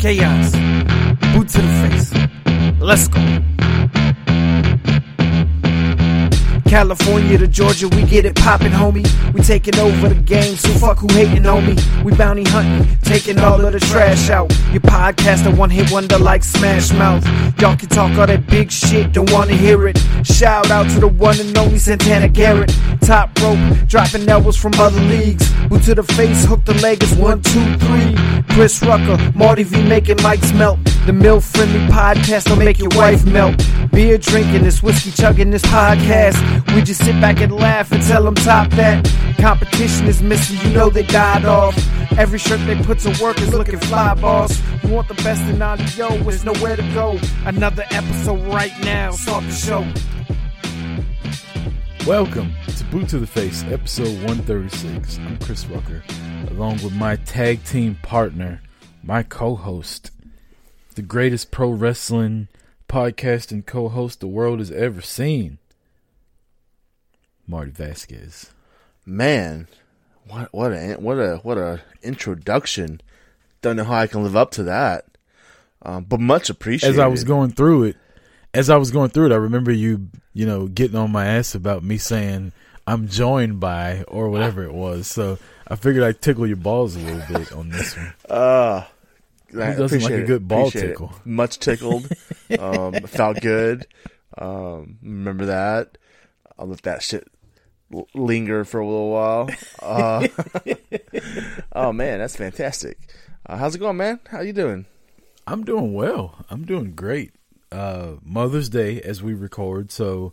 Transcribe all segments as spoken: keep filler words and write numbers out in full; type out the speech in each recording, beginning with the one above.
chaos. Boot to the face. Let's go. California to Georgia, we get it poppin', homie. We taking over the game, so fuck who hatin' on me. We bounty hunting, taking all of the trash out. Your podcast a one-hit wonder like Smash Mouth. Y'all can talk all that big shit, don't wanna hear it. Shout out to the one and only Santana Garrett. Top rope, dropping elbows from other leagues. Boot to the face, hook the leg, it's one, two, three. Chris Rucker, Marty V making mics melt. The milk-friendly podcast will make your wife melt. Beer drinking, this whiskey chugging, this podcast. We just sit back and laugh and tell them top that. Competition is missing, you know they died off. Every shirt they put to work is looking fly, boss. You want the best in audio, it's nowhere to go. Another episode right now, start the show. Welcome to Boot to the Face, episode one thirty-six. I'm Chris Rucker, along with my tag team partner, my co-host, the greatest pro wrestling podcast and co-host the world has ever seen, Marty Vasquez. Man, what what a what a what a introduction! Don't know how I can live up to that, um, but much appreciated. As I was going through it, as I was going through it, I remember you, you know, getting on my ass about me saying I'm joined by or whatever it was. So I figured I'd tickle your balls a little bit on this one. Uh Who doesn't like a good ball appreciate tickle? It. Much tickled. Um, felt good. Um, remember that. I'll let that shit l- linger for a little while. Uh, oh, man, that's fantastic. Uh, how's it going, man? How you doing? I'm doing well. I'm doing great. Uh, Mother's Day as we record. So,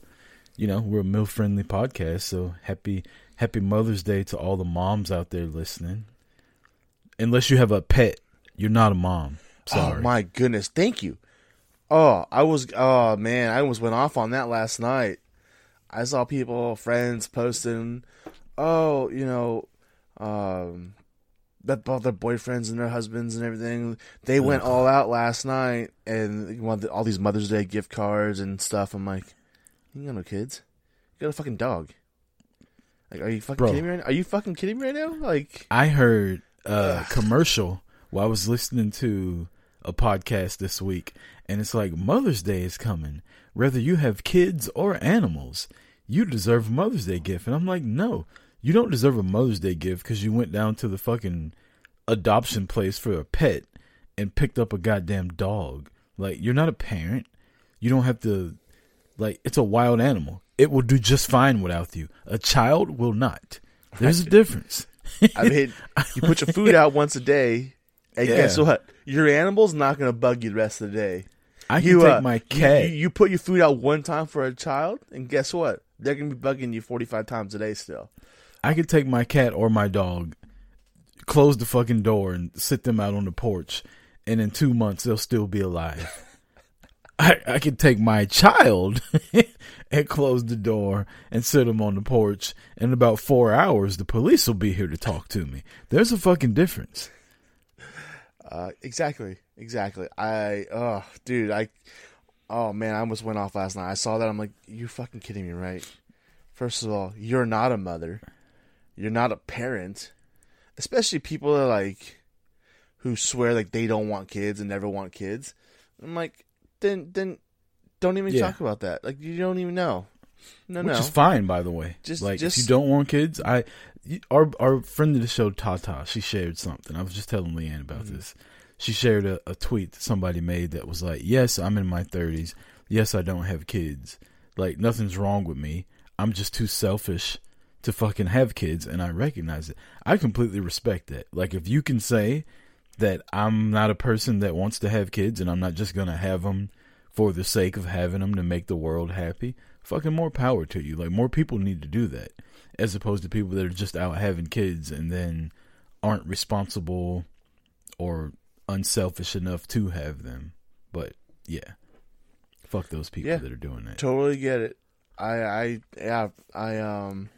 you know, we're a milf-friendly podcast. So happy, happy Mother's Day to all the moms out there listening. Unless you have a pet. You're not a mom. Sorry. Oh, my goodness. Thank you. Oh, I was, oh, man, I almost went off on that last night. I saw people, friends posting, oh, you know, um, that both their boyfriends and their husbands and everything. They went all out last night and wanted all these Mother's Day gift cards and stuff. I'm like, you ain't got no kids. You got a fucking dog. Like, are you fucking Bro. kidding me right now? Are you fucking kidding me right now? Like, I heard a commercial. Well, I was listening to a podcast this week, and it's like Mother's Day is coming. Whether you have kids or animals, you deserve a Mother's Day gift. And I'm like, no, you don't deserve a Mother's Day gift because you went down to the fucking adoption place for a pet and picked up a goddamn dog. Like, you're not a parent. You don't have to, like, it's a wild animal. It will do just fine without you. A child will not. There's a difference. I mean, you put your food out once a day. And yeah. Guess what? Your animal's not going to bug you the rest of the day. I can you, take uh, my cat. You, you put your food out one time for a child, and guess what? They're going to be bugging you forty-five times a day still. I could take my cat or my dog, close the fucking door, and sit them out on the porch, and in two months, they'll still be alive. I, I could take my child and close the door and sit them on the porch, and in about four hours, the police will be here to talk to me. There's a fucking difference. Uh, exactly, exactly. I, oh, dude, I, oh man, I almost went off last night. I saw that. I'm like, you fucking kidding me, right? First of all, you're not a mother. You're not a parent. Especially people that like, who swear like they don't want kids and never want kids. I'm like, then, then don't even yeah. talk about that. Like, you don't even know. No, Which no. Which is fine, by the way. Just, like, just, if you don't want kids, I... Our our friend of the show, Tata, she shared something. I was just telling Leanne about mm-hmm. this. She shared a, a tweet that somebody made that was like, yes, I'm in my thirties. Yes, I don't have kids. Like, nothing's wrong with me. I'm just too selfish to fucking have kids, and I recognize it. I completely respect that. Like, if you can say that I'm not a person that wants to have kids and I'm not just going to have them for the sake of having them to make the world happy, fucking more power to you. Like, more people need to do that. As opposed to people that are just out having kids and then aren't responsible or unselfish enough to have them. But, yeah. Fuck those people yeah, that are doing that. Totally get it. I, I, yeah, I, um,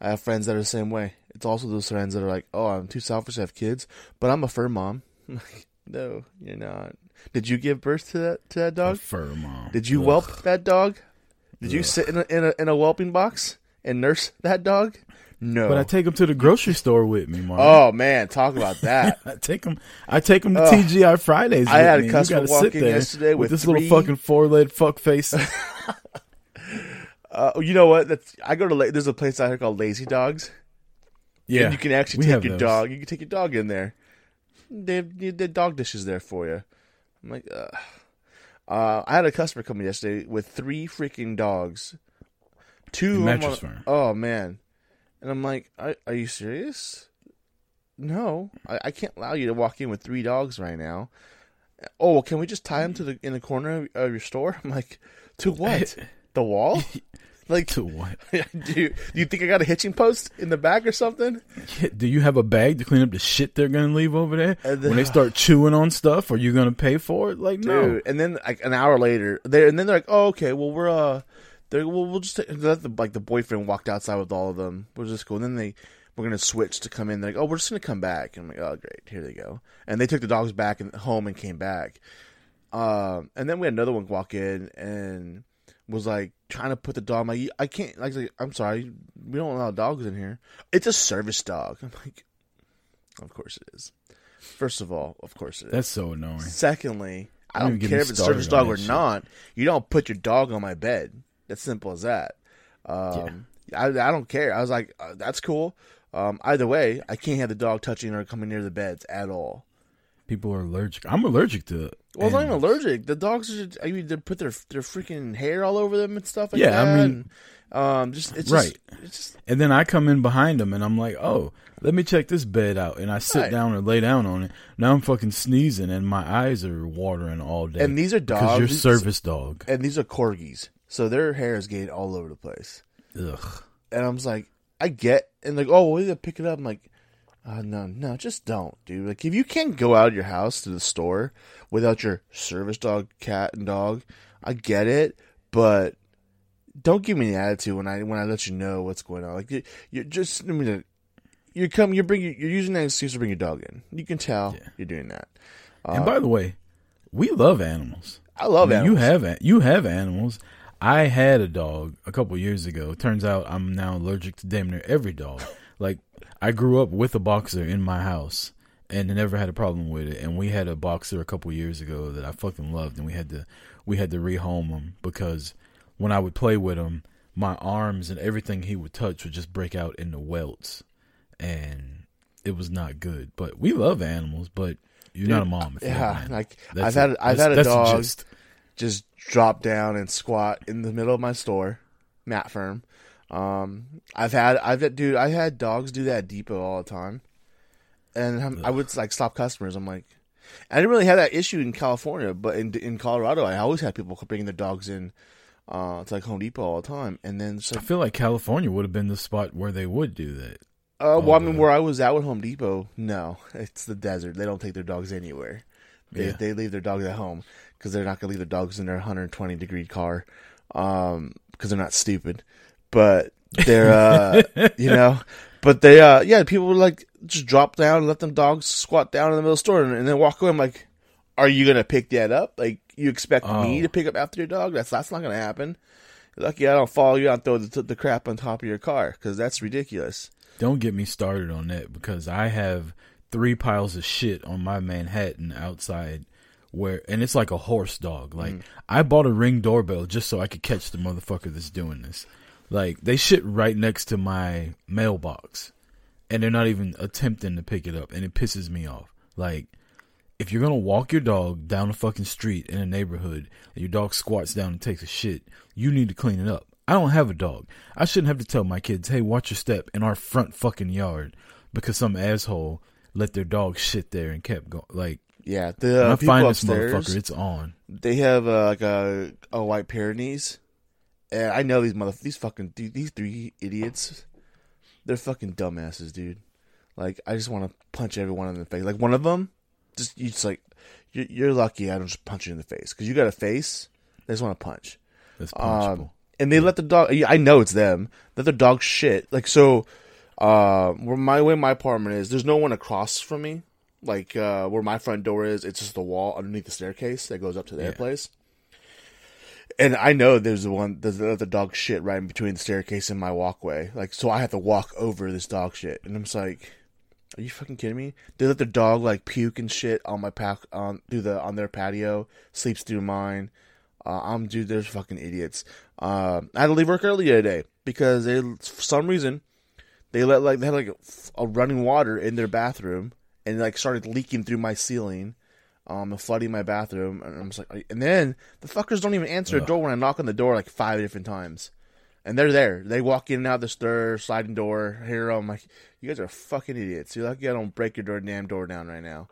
I have friends that are the same way. It's also those friends that are like, oh, I'm too selfish to have kids, but I'm a fur mom. I'm like, no, you're not. Did you give birth to that, to that dog? A fur mom. Did you Ugh. whelp that dog? Did Ugh. you sit in a, in a, in a whelping box? And nurse that dog? No. But I take them to the grocery store with me, Mark. Oh, man. Talk about that. I take them I take them to uh, T G I Fridays with me. I had a customer walking yesterday with, with this three... little fucking four-legged fuck face. uh, you know what? That's I go to There's a place out here called Lazy Dogs. Yeah. And you can actually take your those. dog. You can take your dog in there. They have the dog dishes there for you. I'm like, ugh. Uh, I had a customer come in yesterday with three freaking dogs. Two of them on, oh, man. And I'm like, are, are you serious? No. I, I can't allow you to walk in with three dogs right now. Oh, well, can we just tie them to the in the corner of, of your store? I'm like, to what? The wall? Like to what? Do you, do you think I got a hitching post in the back or something? Do you have a bag to clean up the shit they're gonna leave over there? Then, when they start chewing on stuff, are you gonna pay for it? Like, dude, no. And then like an hour later, they and then they're like, "Oh, okay, well we're uh, they well we'll just take, let the like the boyfriend walked outside with all of them. We'll just go." And then they we're gonna switch to come in. They're like, "Oh, we're just gonna come back." And I'm like, "Oh, great, here they go." And they took the dogs back and home and came back. Um, and then we had another one walk in and was like trying to put the dog. I'm like, I can't. Like, I'm sorry, we don't allow dogs in here. It's a service dog. I'm like, of course it is. First of all, of course it is. That's so annoying. Secondly, I don't, don't care if it's a service dog or shit. Not. You don't put your dog on my bed. That's simple as that. Um, yeah. I, I don't care. I was like, uh, that's cool. Um, either way, I can't have the dog touching or coming near the beds at all. People are allergic. I'm allergic to it. Well, it's not even allergic. The dogs are just, I mean, they put their their freaking hair all over them and stuff like yeah, that. Yeah, I mean, and, um, just, it's right. Just, it's just, and then I come in behind them and I'm like, oh, let me check this bed out. And I sit right. down or lay down on it. Now I'm fucking sneezing and my eyes are watering all day. And these are dogs. Because you're a service dog. And these are corgis. So their hair is getting all over the place. Ugh. And I'm like, I get, and like, oh, we're going to pick it up. I'm like, Uh, no, no, just don't, dude. Like, if you can't go out of your house to the store without your service dog, cat, and dog, I get it, but don't give me the attitude when I when I let you know what's going on. Like, you, you're just, I mean, you're coming, you're bringing, you're using that excuse to bring your dog in. You can tell yeah. you're doing that. Uh, and by the way, we love animals. I love I mean, animals. You have you have animals. I had a dog a couple years ago. Turns out I'm now allergic to damn near every dog. Like, I grew up with a boxer in my house and never had a problem with it. And we had a boxer a couple years ago that I fucking loved. And we had to we had to rehome him because when I would play with him, my arms and everything he would touch would just break out into welts. And it was not good. But we love animals, but you're Dude, not a mom. If yeah, you're like that's I've had a, I've had a dog just drop down and squat in the middle of my store, mat firm. Um, I've had, I've had, dude, I had dogs do that at Depot all the time, and I'm, I would like stop customers. I'm like, I didn't really have that issue in California, but in in Colorado, I always had people bringing their dogs in, uh, to like Home Depot all the time, and then so, I feel like California would have been the spot where they would do that. Uh, well, I mean, where I was at with Home Depot, no, it's the desert. They don't take their dogs anywhere. They yeah. they leave their dogs at home because they're not gonna leave their dogs in their one hundred twenty degree car, um, because they're not stupid. But they're, uh, you know, but they, uh, yeah, people would like just drop down and let them dogs squat down in the middle of the store and, and then walk away. I'm like, are you going to pick that up? Like, you expect oh. me to pick up after your dog? That's, that's not going to happen. Lucky I don't follow you out and throw the, the crap on top of your car because that's ridiculous. Don't get me started on that because I have three piles of shit on my Manhattan outside. Where and it's like a horse dog. Like, mm. I bought a Ring doorbell just so I could catch the motherfucker that's doing this. Like, they shit right next to my mailbox, and they're not even attempting to pick it up, and it pisses me off. Like, if you're going to walk your dog down a fucking street in a neighborhood, and your dog squats down and takes a shit, you need to clean it up. I don't have a dog. I shouldn't have to tell my kids, hey, watch your step in our front fucking yard, because some asshole let their dog shit there and kept going. Like, yeah, the uh, I find this motherfucker, it's on. They have, uh, like, a, a white Pyrenees. And I know these mother, these fucking, dude, these three idiots, they're fucking dumbasses, dude. Like, I just want to punch everyone in the face. Like, one of them, just, you just like, you're, you're lucky I don't just punch you in the face. Because you got a face, they just want to punch. That's punchable. Um, and they yeah. let the dog, I know it's them, let the dog shit. Like, so, uh, where my way my apartment is, there's no one across from me. Like, uh, where my front door is, it's just the wall underneath the staircase that goes up to their yeah. place. And I know there's the one, there's another dog shit right in between the staircase and my walkway. Like, so I have to walk over this dog shit. And I'm just like, are you fucking kidding me? They let the dog, like, puke and shit on my pack, on, through the, on their patio, sleeps through mine. Uh, I'm, dude, they're fucking idiots. Uh, I had to leave work early today because they, for some reason, they let, like, they had, like, a, a running water in their bathroom and, like, started leaking through my ceiling. Um, flooding my bathroom, and I'm just like, and then the fuckers don't even answer Ugh. the door when I knock on the door like five different times, and they're there. They walk in and out this door, sliding door. Here, I'm like, you guys are fucking idiots. You're lucky I don't break your door, damn door down right now.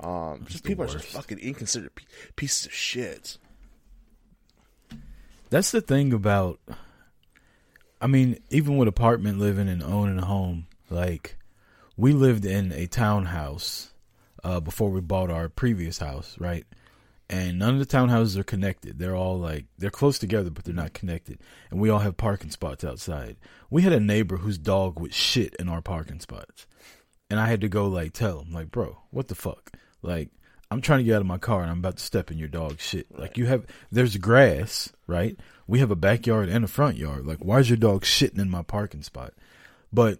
Um, just people worst. are just fucking inconsiderate p- pieces of shit. That's the thing about, I mean, even with apartment living and owning a home, like we lived in a townhouse. Uh, before we bought our previous house, right? And none of the townhouses are connected. They're all like, they're close together, but they're not connected. And we all have parking spots outside. We had a neighbor whose dog would shit in our parking spots. And I had to go like tell him, like, bro, what the fuck? Like, I'm trying to get out of my car and I'm about to step in your dog's shit. Right. Like, you have, there's grass, right? We have a backyard and a front yard. Like, why is your dog shitting in my parking spot? But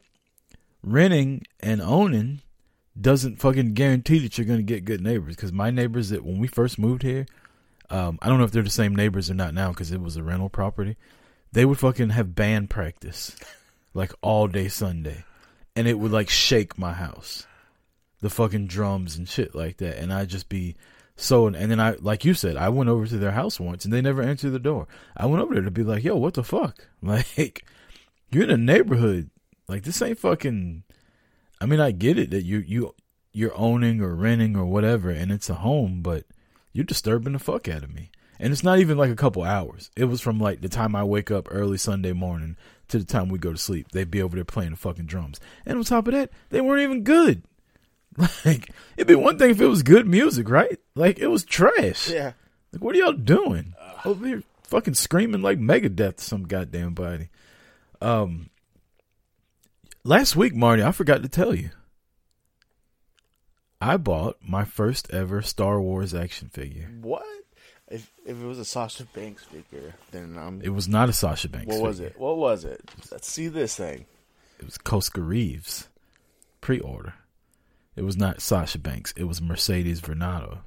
renting and owning doesn't fucking guarantee that you're going to get good neighbors, because my neighbors that when we first moved here, um, I don't know if they're the same neighbors or not now because it was a rental property, they would fucking have band practice like all day Sunday, and it would like shake my house, the fucking drums and shit like that, and I'd just be so, and then I, like you said, I went over to their house once and they never answered the door. I went over there to be like, yo, what the fuck? Like, you're in a neighborhood, like this ain't fucking, I mean, I get it that you, you, you're owning or renting or whatever, and it's a home, but you're disturbing the fuck out of me. And it's not even like a couple hours. It was from like the time I wake up early Sunday morning to the time we go to sleep. They'd be over there playing the fucking drums. And on top of that, they weren't even good. Like, it'd be one thing if it was good music, right? Like, it was trash. Yeah. Like, what are y'all doing? Over here fucking screaming like Megadeth to some goddamn body. Um... Last week, Marty, I forgot to tell you. I bought my first ever Star Wars action figure. What? If if it was a Sasha Banks figure, then I'm... It was not a Sasha Banks figure. What was it? What was it? Let's see this thing. It was Koska Reeves. Pre-order. It was not Sasha Banks. It was Mercedes Vernado.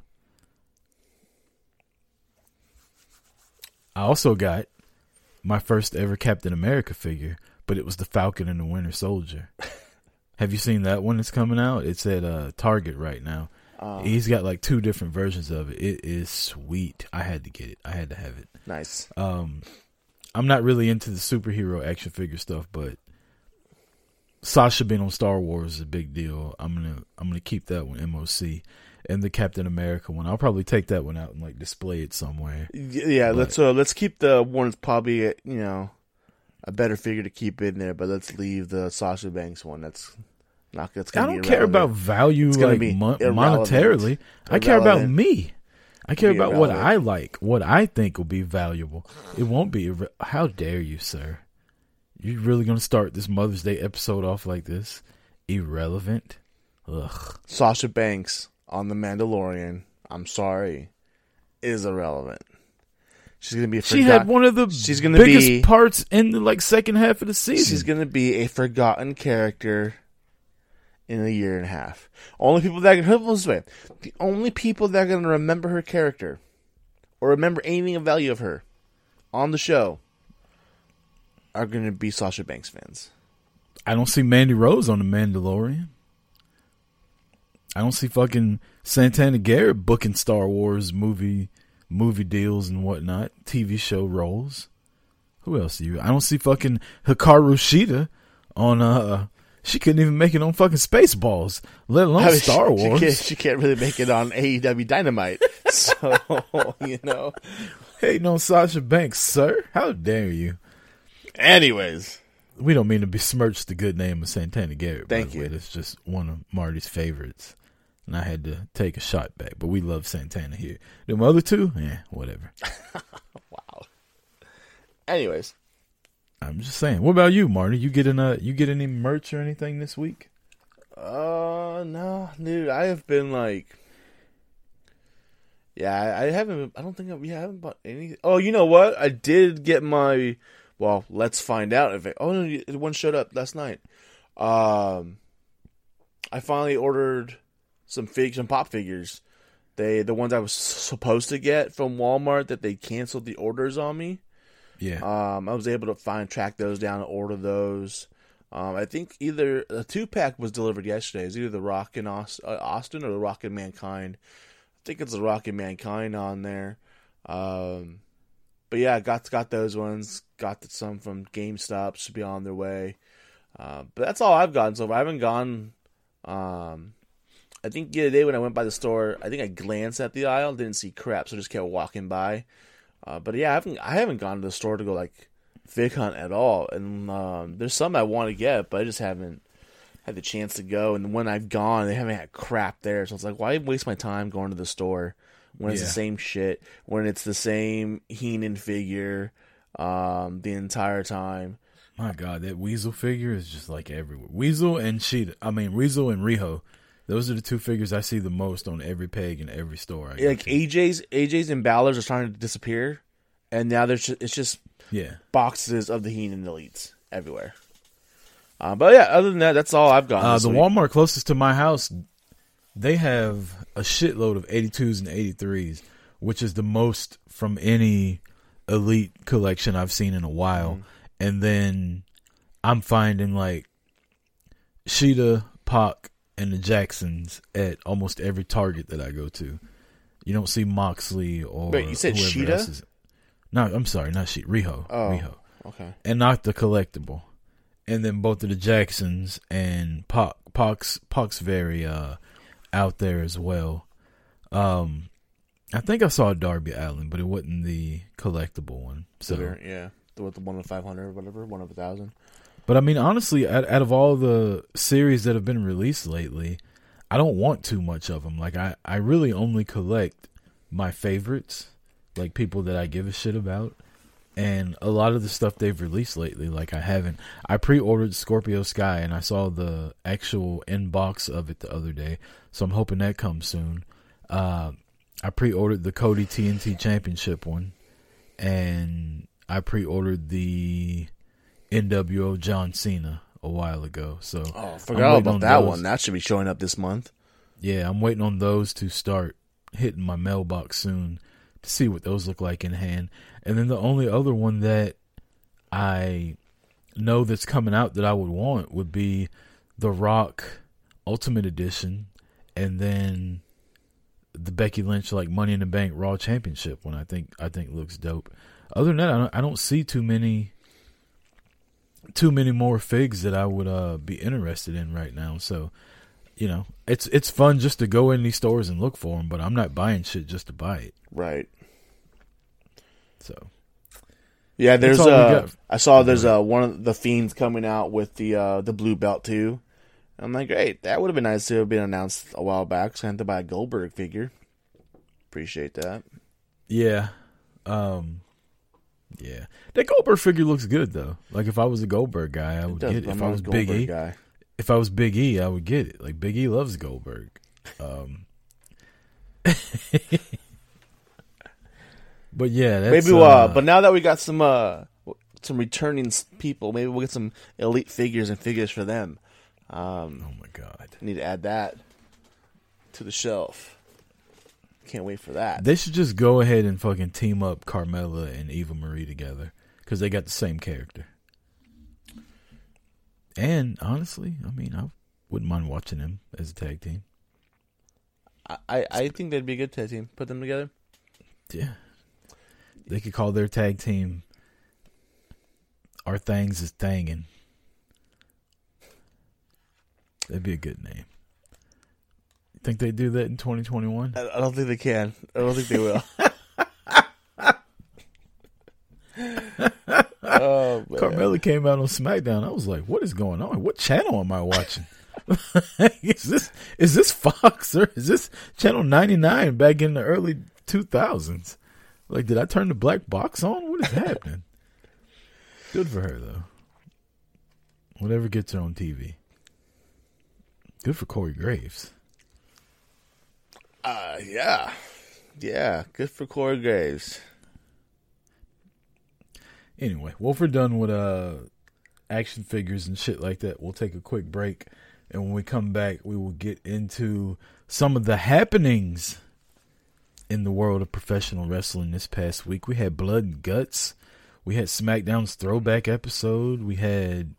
I also got my first ever Captain America figure, but it was the Falcon and the Winter Soldier. Have you seen that one that's coming out? It's at uh, Target right now. Um, He's got like two different versions of it. It is sweet. I had to get it. I had to have it. Nice. Um, I'm not really into the superhero action figure stuff, but Sasha being on Star Wars is a big deal. I'm gonna I'm gonna keep that one, M O C, and the Captain America one. I'll probably take that one out and like display it somewhere. Yeah, but let's uh, let's keep the ones probably, you know, a better figure to keep in there, but let's leave the Sasha Banks one. That's not. That's gonna I don't be care about value like mon- monetarily. Irrelevant. I care about me. I care about irrelevant. What I like, what I think will be valuable. It won't be. Irre- How dare you, sir? You really gonna start this Mother's Day episode off like this? Irrelevant. Ugh. Sasha Banks on The Mandalorian. I'm sorry, is irrelevant. She's gonna be. A forgot- she had one of the she's gonna biggest be, parts in the like second half of the season. She's gonna be a forgotten character in a year and a half. Only people that can put this way, the only people that are gonna remember her character or remember anything of value of her on the show are gonna be Sasha Banks fans. I don't see Mandy Rose on The Mandalorian. I don't see fucking Santana Garrett booking Star Wars movie. Movie deals and whatnot, T V show roles. Who else do you? I don't see fucking Hikaru Shida on. Uh, she couldn't even make it on fucking Spaceballs, let alone I mean, Star she, Wars. She can't, she can't really make it on A E W Dynamite. So you know, hey, no Sasha Banks, sir. How dare you? Anyways, we don't mean to besmirch the good name of Santana Garrett. Thank by the you. Way. That's just one of Marty's favorites. And I had to take a shot back, but we love Santana here. Them other two, eh, whatever. Wow. Anyways, I'm just saying. What about you, Marty? You getting a you get any merch or anything this week? Uh, no, dude. I have been like Yeah, I, I haven't. I don't think. I, yeah, I haven't bought any. Oh, you know what? I did get my. Well, let's find out if it. Oh no, one showed up last night. Um, I finally ordered some figs and pop figures. They the ones I was supposed to get from Walmart that they canceled the orders on me. Yeah. Um, I was able to find track those down and order those. Um, I think either a two pack was delivered yesterday. It's either the Rock and Austin or the Rock and Mankind. I think it's the Rock and Mankind on there. Um, but yeah, got got those ones. Got some from GameStop. Should be on their way. Uh, but that's all I've gotten so far. I haven't gone. Um, I think the other day when I went by the store, I think I glanced at the aisle, didn't see crap, so just kept walking by. Uh, but yeah, I haven't I haven't gone to the store to go like fig hunt at all. And um, there's some I want to get, but I just haven't had the chance to go. And when I've gone, they haven't had crap there. So it's like, why waste my time going to the store when it's yeah. the same shit, when it's the same Heenan figure um, the entire time? My God, that Weasel figure is just like everywhere. Weasel and Shida. I mean, Weasel and Riho. Those are the two figures I see the most on every peg in every store. I yeah, like A J's, A J's and Balor's are starting to disappear, and now there's just, it's just yeah boxes of the Heenan Elites everywhere. Uh, but yeah, other than that, that's all I've got. Uh, the week. Walmart closest to my house, they have a shitload of eighty-twos and eighty-threes, which is the most from any Elite collection I've seen in a while. Mm. And then I'm finding like Shida, Pac, and the Jacksons at almost every Target that I go to. You don't see Moxley or wait, you said Shida? No, I'm sorry, not Shida. Riho. Oh, Riho. Okay. And not the collectible. And then both of the Jacksons and Pac. Pac's, Pac's very uh, out there as well. Um, I think I saw Darby Allin, but it wasn't the collectible one. So sure, yeah, the one of five hundred or whatever, one of one thousand. But, I mean, honestly, out, out of all the series that have been released lately, I don't want too much of them. Like, I, I really only collect my favorites, like people that I give a shit about. And a lot of the stuff they've released lately, like I haven't. I pre-ordered Scorpio Sky, and I saw the actual inbox of it the other day. So I'm hoping that comes soon. Uh, I pre-ordered the Cody T N T Championship one. And I pre-ordered the N W O John Cena a while ago. So oh, I forgot about on that those. One. That should be showing up this month. Yeah, I'm waiting on those to start hitting my mailbox soon to see what those look like in hand. And then the only other one that I know that's coming out that I would want would be the Rock Ultimate Edition and then the Becky Lynch like Money in the Bank Raw Championship one. I think I think looks dope. Other than that, I don't, I don't see too many too many more figs that I would uh, be interested in right now. So, you know, it's it's fun just to go in these stores and look for them, but I'm not buying shit just to buy it. Right. So. Yeah, there's uh, I saw there's uh, one of the Fiends coming out with the uh, the blue belt too. I'm like, great, that would have been nice to have been announced a while back, so I had to buy a Goldberg figure. Appreciate that. Yeah. Um Yeah, that Goldberg figure looks good though. Like if I was a Goldberg guy, I would it get it. If I was Goldberg Big E, guy. if I was Big E, I would get it. Like Big E loves Goldberg. Um, but yeah, that's, maybe. We'll, uh, uh, but now that we got some uh, some returning people, maybe we'll get some elite figures and figures for them. Um, oh my God! Need to add that to the shelf. Can't wait for that. They should just go ahead and fucking team up Carmella and Eva Marie together because they got the same character. And honestly, I mean, I wouldn't mind watching them as a tag team. I, I, I think they'd be a good tag team. Put them together. Yeah. They could call their tag team Our Thangs is Thangin'. That'd be a good name. Think they do that in twenty twenty-one? I don't think they can. I don't think they will. Oh, man. Carmella came out on SmackDown. I was like, what is going on? What channel am I watching? is this is this Fox or is this Channel ninety-nine back in the early two thousands? Like, did I turn the black box on? What is happening? Good for her, though. Whatever gets her on T V. Good for Corey Graves. Uh, yeah, Yeah, good for Corey Graves. Anyway, well, if we're done with uh, action figures and shit like that, we'll take a quick break. And when we come back, we will get into some of the happenings in the world of professional wrestling this past week. We had Blood and Guts. We had SmackDown's throwback episode. We had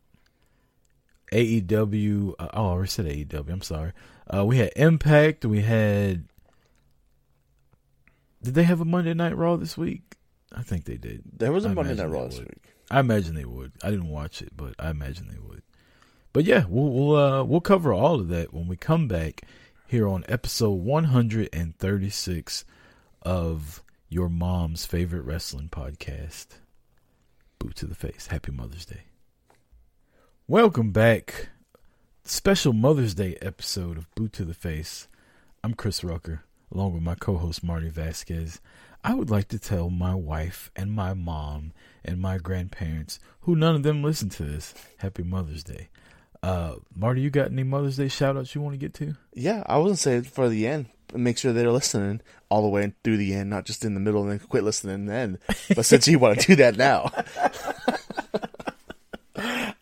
A E W. Uh, oh, I already said A E W. I'm sorry. Uh, we had Impact. We had... Did they have a Monday Night Raw this week? I think they did. There was a I Monday Night Raw this week. I imagine they would. I didn't watch it, but I imagine they would. But yeah, we'll we'll, uh, we'll cover all of that when we come back here on episode one thirty-six of your mom's favorite wrestling podcast, Boot to the Face. Happy Mother's Day. Welcome back. Special Mother's Day episode of Boot to the Face. I'm Chris Rucker, along with my co-host Marty Vasquez. I would like to tell my wife and my mom and my grandparents, who none of them listen to this, Happy Mother's Day. Uh, Marty, you got any Mother's Day shout-outs you want to get to? Yeah, I was going to say it for the end. Make sure they're listening all the way through the end, not just in the middle and then quit listening then. But since you want to do that now.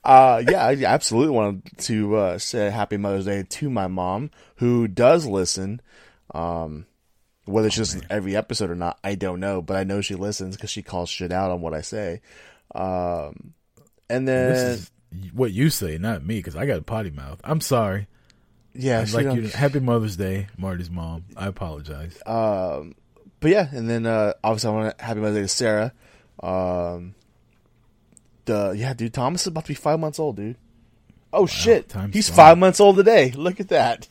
uh, yeah, I absolutely wanted to uh, say Happy Mother's Day to my mom, who does listen. Um, whether it's oh, just man. every episode or not, I don't know. But I know she listens because she calls shit out on what I say. Um, and then... This is- What you say, not me, because I got a potty mouth. I'm sorry. Yeah, I'd like you to, Happy Mother's Day, Marty's mom. I apologize. Um, but yeah, and then uh, obviously I want to Happy Mother's Day to Sarah. Um, the yeah, dude, Thomas is about to be five months old, dude. Oh wow, shit, he's flying. five months old today. Look at that.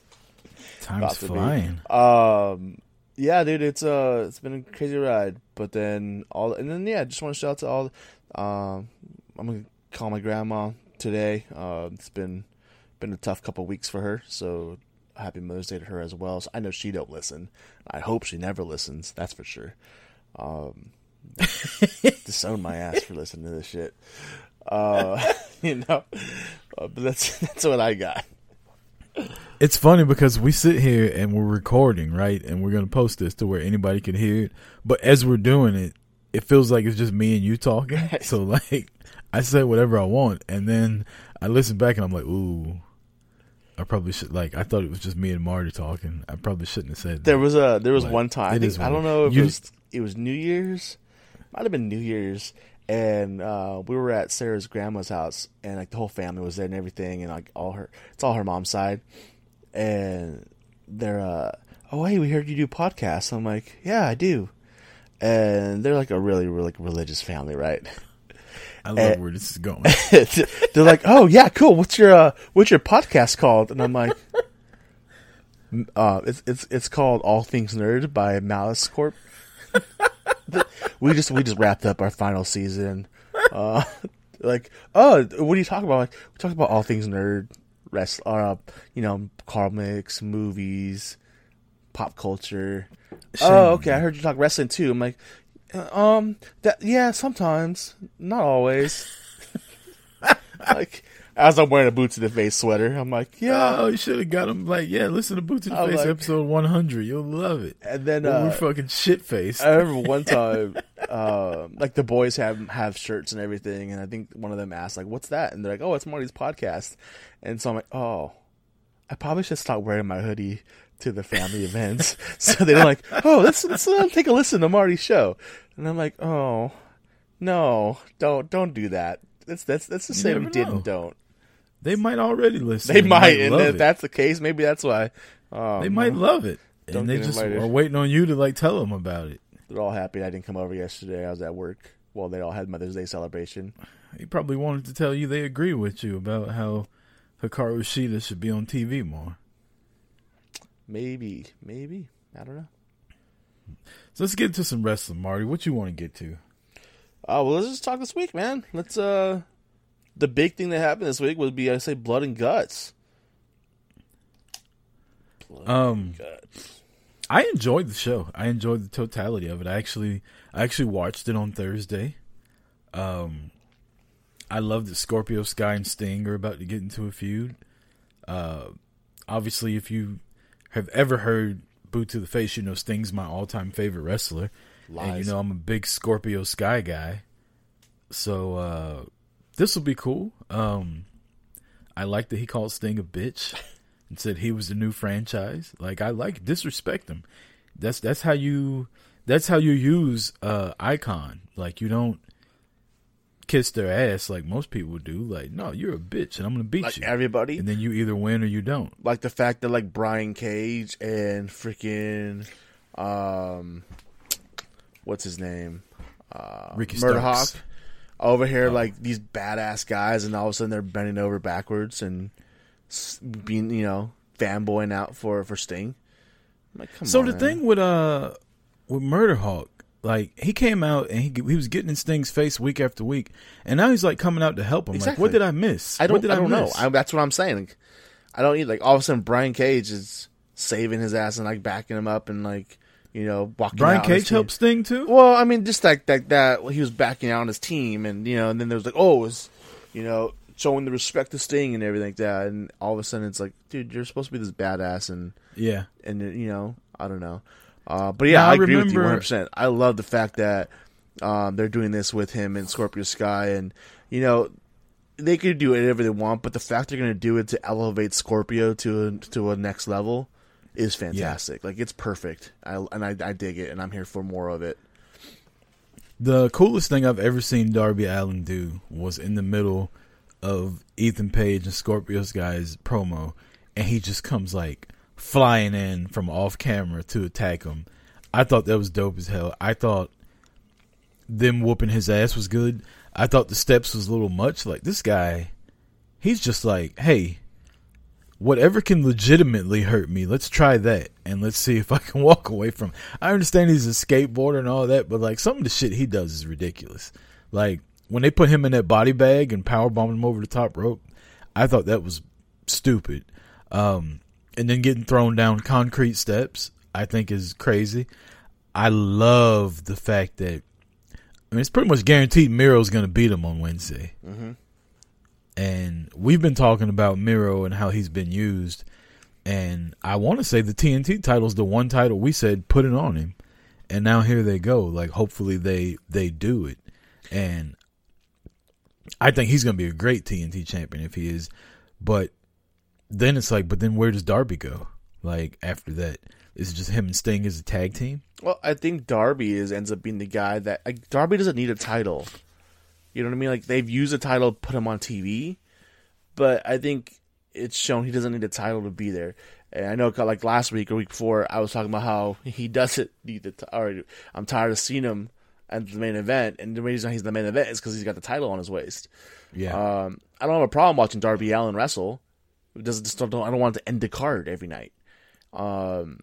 Time's flying. Um, yeah, dude, it's uh, it's been a crazy ride. But then all, and then yeah, just want to shout out to all. Um, I'm gonna call my grandma today. Uh, it's been been a tough couple of weeks for her, so happy Mother's Day to her as well. So I know she don't listen. I hope she never listens. That's for sure. Um, disown my ass for listening to this shit. Uh, you know, uh, but that's that's what I got. It's funny because we sit here and we're recording, right? And we're gonna post this to where anybody can hear it. But as we're doing it, it feels like it's just me and you talking. So like. I say whatever I want, and then I listen back, and I'm like, ooh, I probably should, like, I thought it was just me and Marty talking. I probably shouldn't have said that. There was, a, there was one time, I, think, I don't know if you, it, was, it was New Year's, might have been New Year's, and uh, we were at Sarah's grandma's house, and, like, the whole family was there and everything, and, like, all her, it's all her mom's side, and they're, uh, oh, hey, we heard you do podcasts. I'm like, yeah, I do. And they're, like, a really, really religious family, right? I love and, where this is going. They're like, "Oh yeah, cool. What's your uh, what's your podcast called?" And I'm like, uh, "It's it's it's called All Things Nerd by Malice Corp." we just we just wrapped up our final season. Uh, like, oh, what do you talk about? Like, we talk about all things nerd, rest, uh, you know, comics, movies, pop culture. Shame. Oh, okay. I heard you talk wrestling too. I'm like. Um, that, yeah, sometimes, not always. Like, as I'm wearing a Boot to the Face sweater, I'm like, yeah. Oh, you should have got him, like, yeah, listen to Boot to the I'm Face like, episode one hundred. You'll love it. And then, uh, we're fucking shit faced. I remember one time, uh, like, the boys have, have shirts and everything, and I think one of them asked, like, what's that? And they're like, oh, it's Marty's podcast. And so I'm like, oh, I probably should stop wearing my hoodie to the family events. So they're like, oh, let's, let's uh, take a listen to Marty's show. And I'm like, oh, no, don't don't do that. That's that's that's the same didn't don't. They might already listen. They might, and if that's the case, maybe that's why. Um, they might love it, and they just are waiting on you to like tell them about it. They're all happy I didn't come over yesterday. I was at work while they all had Mother's Day celebration. They probably wanted to tell you they agree with you about how Hikaru Shida should be on T V more. Maybe, maybe. I don't know. So let's get into some wrestling, Marty. What you want to get to? Oh, uh, well, let's just talk this week, man. Let's, uh, the big thing that happened this week would be, I say, Blood and Guts. Blood um, and Guts. I enjoyed the show. I enjoyed the totality of it. I actually, I actually watched it on Thursday. Um, I love that Scorpio Sky and Sting are about to get into a feud. Uh, obviously, if you have ever heard Boot to the Face, you know Sting's my all-time favorite wrestler. Lies. And you know I'm a big Scorpio Sky guy. So uh, this will be cool. Um, I like that he called Sting a bitch and said he was the new franchise. Like, I like disrespect him. That's that's how you that's how you use uh, Icon. Like, you don't kiss their ass like most people do. Like, no, you're a bitch and I'm gonna beat like you. Everybody. And then you either win or you don't. Like the fact that like Brian Cage and freaking um, what's his name? Uh, Ricky Murderhawk over here, um, like these badass guys, and all of a sudden they're bending over backwards and being, you know, fanboying out for for Sting. I'm like, come so on, the man. Thing with uh with Murderhawk, like he came out and he he was getting in Sting's face week after week, and now he's like coming out to help him. Exactly. Like, what did I miss? I don't. What did I, I don't miss? know. I, that's what I'm saying. Like, I don't need like all of a sudden Brian Cage is saving his ass and like backing him up and like. You know, walking Brian out Cage helped Sting too. Well, I mean, just like that, that, that he was backing out on his team, and you know, and then there was like, oh, it was, you know, showing the respect to Sting and everything like that, and all of a sudden it's like, dude, you're supposed to be this badass, and yeah, and you know, I don't know, uh, but yeah, now, I, I agree remember... with you one hundred percent. I love the fact that um, they're doing this with him and Scorpio Sky, and you know, they could do whatever they want, but the fact they're going to do it to elevate Scorpio to a, to a next level. Is fantastic. Yeah. Like, it's perfect. I, and I, I dig it, and I'm here for more of it. The coolest thing I've ever seen Darby Allin do was in the middle of Ethan Page and Scorpio Sky's promo, and he just comes, like, flying in from off camera to attack him. I thought that was dope as hell. I thought them whooping his ass was good. I thought the steps was a little much. Like, this guy, he's just like, hey... whatever can legitimately hurt me, let's try that, and let's see if I can walk away from it. I understand he's a skateboarder and all that, but like some of the shit he does is ridiculous. Like when they put him in that body bag and powerbombed him over the top rope, I thought that was stupid. Um, and then getting thrown down concrete steps, I think is crazy. I love the fact that, I mean, it's pretty much guaranteed Miro's going to beat him on Wednesday. Mm-hmm. And we've been talking about Miro and how he's been used. And I want to say the T N T title's the one title we said, put it on him. And now here they go. Like, hopefully they, they do it. And I think he's going to be a great T N T champion if he is. But then it's like, but then where does Darby go? Like, after that, is it just him and Sting as a tag team? Well, I think Darby is ends up being the guy that... Like, Darby doesn't need a title. You know what I mean? Like, they've used a title to put him on T V, but I think it's shown he doesn't need a title to be there. And I know, like, last week or week before, I was talking about how he doesn't need the title. I'm tired of seeing him at the main event, and the reason he's in the main event is because he's got the title on his waist. Yeah. Um, I don't have a problem watching Darby Allin wrestle. It doesn't just don't, don't, I don't want it to end the card every night. Um,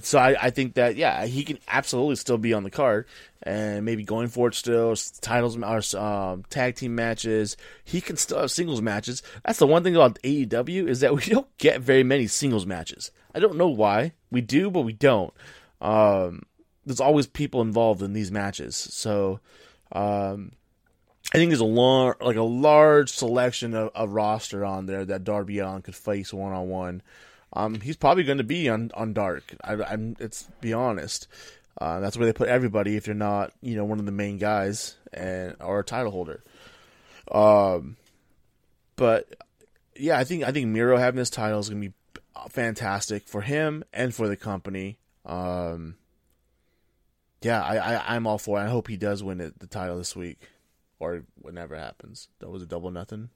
So I, I think that, yeah, he can absolutely still be on the card and maybe going for it still, titles, or um, tag team matches. He can still have singles matches. That's the one thing about A E W is that we don't get very many singles matches. I don't know why. We do, but we don't. Um, there's always people involved in these matches. So um, I think there's a long, like a large selection of, of roster on there that Darby Allin could face one-on-one. Um, he's probably going to be on, on Dark. I, I'm. It's be honest. Uh, that's where they put everybody if you're not, you know, one of the main guys and or a title holder. Um, but yeah, I think I think Miro having this title is going to be fantastic for him and for the company. Um, yeah, I, I I'm all for it. I hope he does win it, the title this week or whenever it happens. That was a double nothing.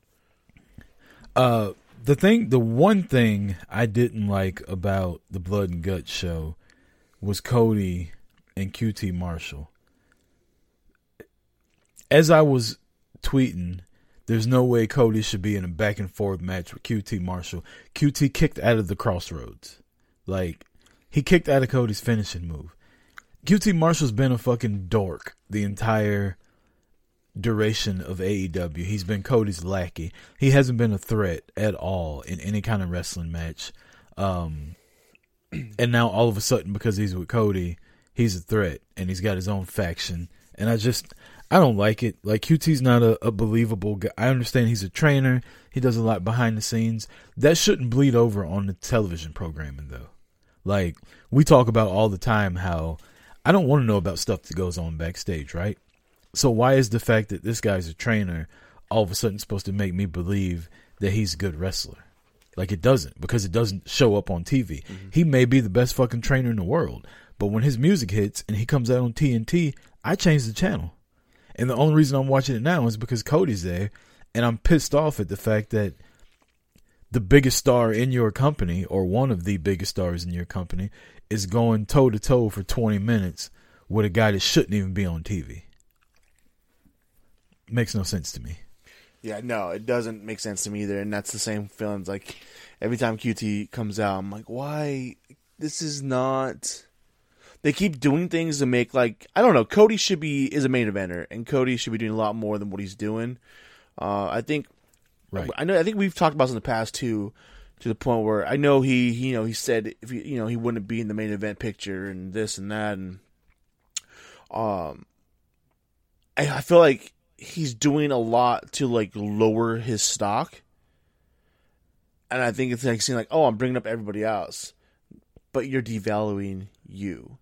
Uh. The thing, the one thing I didn't like about the Blood and Guts show was Cody and Q T Marshall. As I was tweeting, there's no way Cody should be in a back and forth match with Q T Marshall. Q T kicked out of the crossroads. Like, he kicked out of Cody's finishing move. Q T Marshall's been a fucking dork the entire duration of A E W. He's been Cody's lackey. He hasn't been a threat at all in any kind of wrestling match. Um, and now all of a sudden, because he's with Cody, he's a threat and he's got his own faction. And I just, I don't like it. Like, Q T's not a, a believable guy. I understand he's a trainer. He does a lot behind the scenes. That shouldn't bleed over on the television programming though. Like, we talk about all the time how I don't want to know about stuff that goes on backstage, right? So why is the fact that this guy's a trainer all of a sudden supposed to make me believe that he's a good wrestler? Like, it doesn't, because it doesn't show up on T V. Mm-hmm. He may be the best fucking trainer in the world, but when his music hits and he comes out on T N T, I change the channel. And the only reason I'm watching it now is because Cody's there, and I'm pissed off at the fact that the biggest star in your company, or one of the biggest stars in your company, is going toe to toe for twenty minutes with a guy that shouldn't even be on T V. Makes no sense to me. Yeah, no, it doesn't make sense to me either. And that's the same feelings. Like, every time Q T comes out, I'm like, why? This is not... They keep doing things to make, like, I don't know, Cody should be, is a main eventer, and Cody should be doing a lot more than what he's doing. Uh, I think, right. I know, I think we've talked about this in the past too, to the point where I know he, he you know, he said, if he, you know, he wouldn't be in the main event picture and this and that, and um, I, I feel like he's doing a lot to, like, lower his stock, and I think it's like seeing like, oh, I'm bringing up everybody else, but you're devaluing you.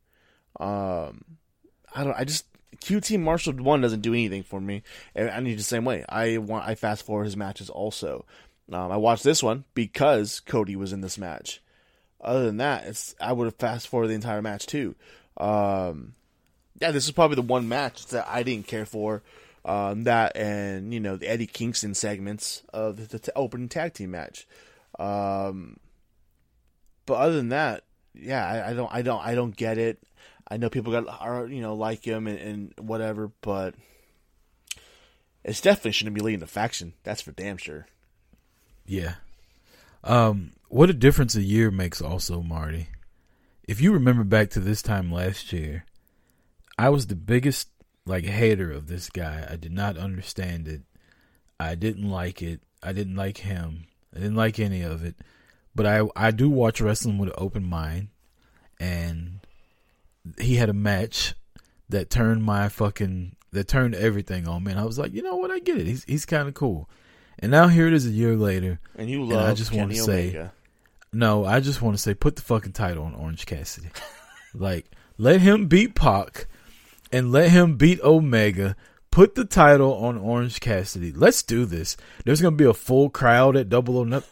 Um, I don't. I just Q T Marshall one doesn't do anything for me, and I need the same way. I want. I fast forward his matches also. Um, I watched this one because Cody was in this match. Other than that, it's I would have fast forwarded the entire match too. Um, yeah, this is probably the one match that I didn't care for. Um, that and you know the Eddie Kingston segments of the t- opening tag team match. Um, but other than that, yeah, I, I don't. I don't. I don't get it. I know people got are, you know like him and, and whatever, but it's definitely shouldn't be leading to faction. That's for damn sure. Yeah. Um, what a difference a year makes, also, Marty. If you remember back to this time last year, I was the biggest like hater of this guy. I did not understand it. I didn't like it. I didn't like him. I didn't like any of it. But I I do watch wrestling with an open mind, and he had a match that turned my fucking, that turned everything on me. And I was like, you know what? I get it. He's he's kind of cool. And now here it is a year later. And you love and I just Kenny wanna Omega. Say, no, I just want to say, put the fucking title on Orange Cassidy. Like, let him beat Pac and let him beat Omega. Put the title on Orange Cassidy. Let's do this. There's going to be a full crowd at Double or Nothing.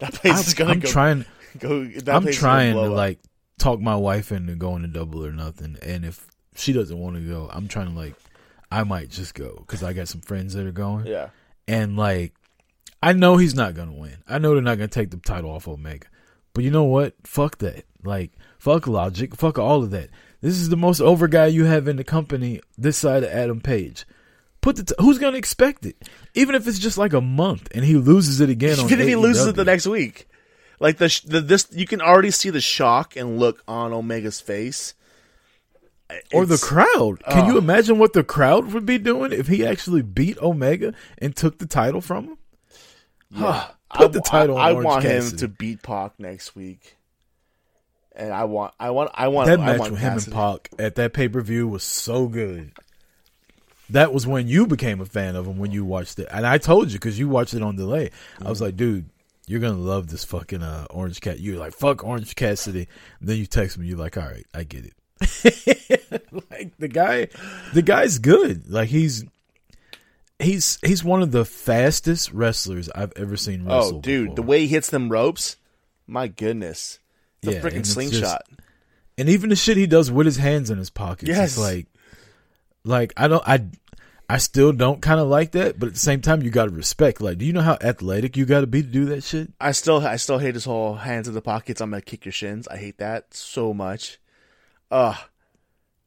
That place I, is going to go. Trying, go that I'm trying to, like, talk my wife into going to Double or Nothing, and if she doesn't want to go, I'm trying to like, I might just go because I got some friends that are going. Yeah, and like, I know he's not gonna win. I know they're not gonna take the title off Omega, but you know what? Fuck that. Like, fuck logic. Fuck all of that. This is the most over guy you have in the company. This side of Adam Page. Put the t- who's gonna expect it? Even if it's just like a month and he loses it again. Even if he loses it the next week. Like, the, the this, you can already see the shock and look on Omega's face. It's, or the crowd. Can uh, you imagine what the crowd would be doing if he actually beat Omega and took the title from him? Yeah. Put I, the title I, on I Orange want Cassidy. Him to beat Pac next week. And I want I want I want that I match want with Cassidy. Him and Pac at that pay-per-view was so good. That was when you became a fan of him, when you watched it. And I told you because you watched it on delay. Mm-hmm. I was like, dude, you're going to love this fucking uh, Orange Cat. You're like, fuck Orange Cassidy. And then you text me. You're like, all right, I get it. Like, the guy, the guy's good. Like, he's, he's, he's one of the fastest wrestlers I've ever seen wrestle. Oh, dude, before. The way he hits them ropes, my goodness. It's a yeah, freaking slingshot. Just, and even the shit he does with his hands in his pockets. Yes. It's like, like, I don't, I, I still don't kind of like that, but at the same time, you got to respect. Like, do you know how athletic you got to be to do that shit? I still I still hate his whole hands in the pockets. I'm going to kick your shins. I hate that so much. Ugh.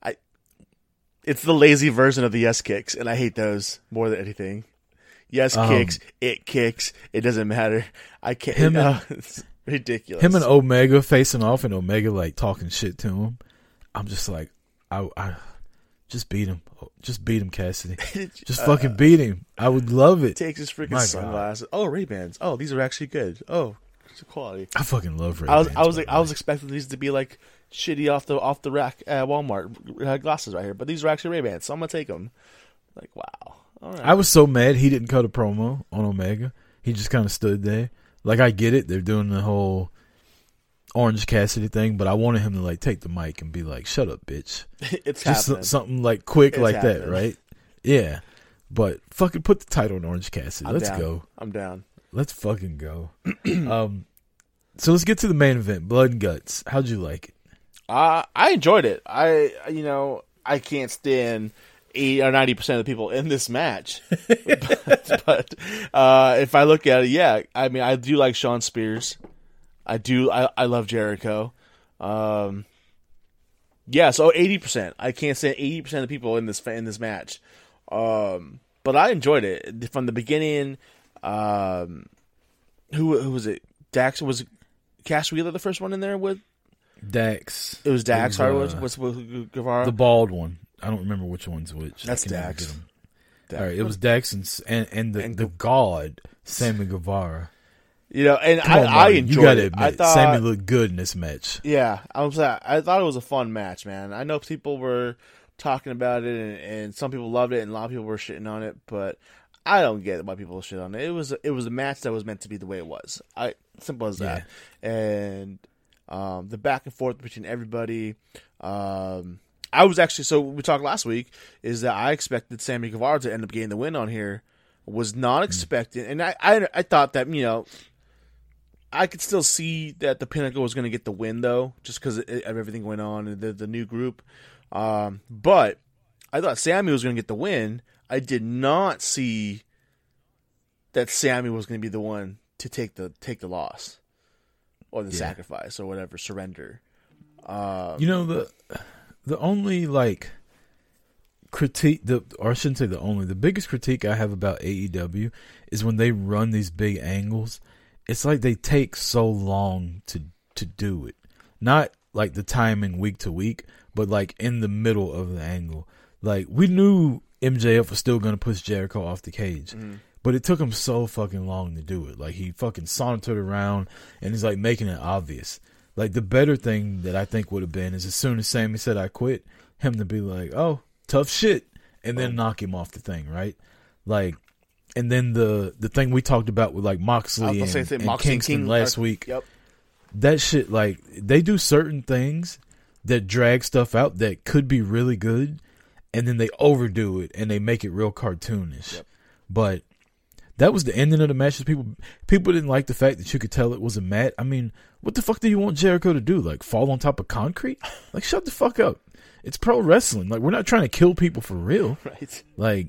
I, it's the lazy version of the yes kicks, and I hate those more than anything. Yes um, kicks. It kicks. It doesn't matter. I can't. Him and, uh, it's ridiculous. Him and Omega facing off, and Omega, like, talking shit to him. I'm just like, I... I Just beat him. Just beat him, Cassidy. Just uh, fucking beat him. I would love it. Takes his freaking My sunglasses. God. Oh, Ray-Bans. Oh, these are actually good. Oh, it's a quality. I fucking love Ray-Bans. I was, I was, like, I was expecting these to be like shitty off the off the rack at Walmart glasses right here, but these are actually Ray-Bans, so I'm gonna take them. Like, wow. All right. I was so mad he didn't cut a promo on Omega. He just kind of stood there. Like, I get it. They're doing the whole Orange Cassidy thing, but I wanted him to like take the mic and be like, "Shut up, bitch." It's just happening. Something like quick it's like happening. That, right? Yeah. But fucking put the title on Orange Cassidy. I'm let's down. go. I'm down. Let's fucking go. um, so let's get to the main event, Blood and Guts. How'd you like it? Uh, I enjoyed it. I, you know, I can't stand eighty or ninety percent of the people in this match. but but uh, if I look at it, yeah, I mean, I do like Sean Spears. I do. I, I love Jericho. Um, yeah. So eighty percent. I can't stand eighty percent of the people in this in this match. Um, but I enjoyed it from the beginning. Um, who who was it? Dax was Cash Wheeler the first one in there with Dax. It was Dax Harwood. Uh, What's with Guevara? The bald one. I don't remember which one's which. That's Dax. Dax. All right, it was Dax and and, and the and the God Sammy Guevara. You know, and Come I, on, I enjoyed you gotta it. Admit, I thought Sammy looked good in this match. Yeah, I was. I thought it was a fun match, man. I know people were talking about it, and, and some people loved it, and a lot of people were shitting on it. But I don't get why people shit on it. It was it was a match that was meant to be the way it was. I simple as that. Yeah. And um, the back and forth between everybody. Um, I was actually so we talked last week is that I expected Sammy Guevara to end up getting the win on here. Was not expecting, and I, I I thought that you know. I could still see that the Pinnacle was going to get the win, though, just because everything went on and the, the new group. Um, but I thought Sammy was going to get the win. I did not see that Sammy was going to be the one to take the take the loss or the yeah. sacrifice or whatever, surrender. Um, you know, the the only, like, critique, the or I shouldn't say the only, the biggest critique I have about A E W is when they run these big angles. It's like they take so long to to do it. Not like the timing week to week, but like in the middle of the angle. Like we knew M J F was still going to push Jericho off the cage, mm. but it took him so fucking long to do it. Like he fucking sauntered around and he's like making it obvious. Like the better thing that I think would have been is as soon as Sammy said I quit, him to be like, oh, tough shit. And then oh. knock him off the thing, right? Like. And then the, the thing we talked about with like Moxley and, and Moxley Kingston King, last week, yep. that shit, like they do certain things that drag stuff out that could be really good. And then they overdo it and they make it real cartoonish. Yep. But that was the ending of the match. People, people didn't like the fact that you could tell it was a mat. I mean, what the fuck do you want Jericho to do? Like fall on top of concrete? Like shut the fuck up. It's pro wrestling. Like we're not trying to kill people for real. Right. Like,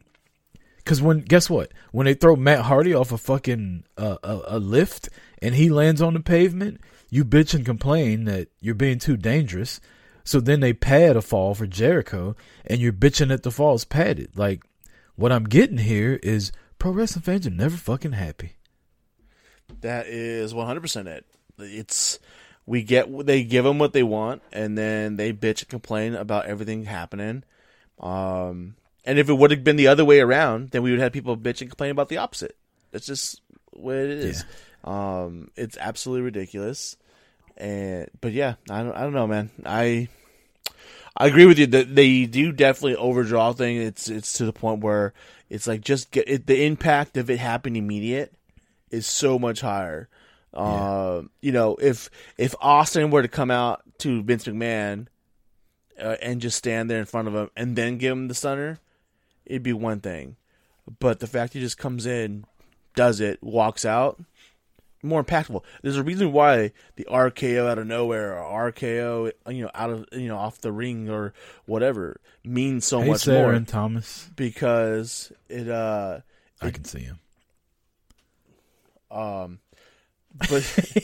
because when guess what? When they throw Matt Hardy off a fucking uh, a, a lift and he lands on the pavement, you bitch and complain that you're being too dangerous. So then they pad a fall for Jericho and you're bitching that the fall is padded. Like, what I'm getting here is pro wrestling fans are never fucking happy. That is one hundred percent it. It's we get they give them what they want and then they bitch and complain about everything happening. Um... And if it would have been the other way around, then we would have people bitch and complain about the opposite. That's just what it is. Yeah. Um, it's absolutely ridiculous. And but yeah, I don't, I don't know, man. I I agree with you that they do definitely overdraw things. It's it's to the point where it's like just get it, the impact of it happening immediate is so much higher. Yeah. Uh, you know, if if Austin were to come out to Vince McMahon uh, and just stand there in front of him and then give him the stunner. It'd be one thing, but the fact he just comes in, does it, walks out, more impactful. There's a reason why the R K O out of nowhere or R K O, you know, out of you know off the ring or whatever means so hey, much Sarah more. And Thomas, because it. Uh, it I can see him. Um, but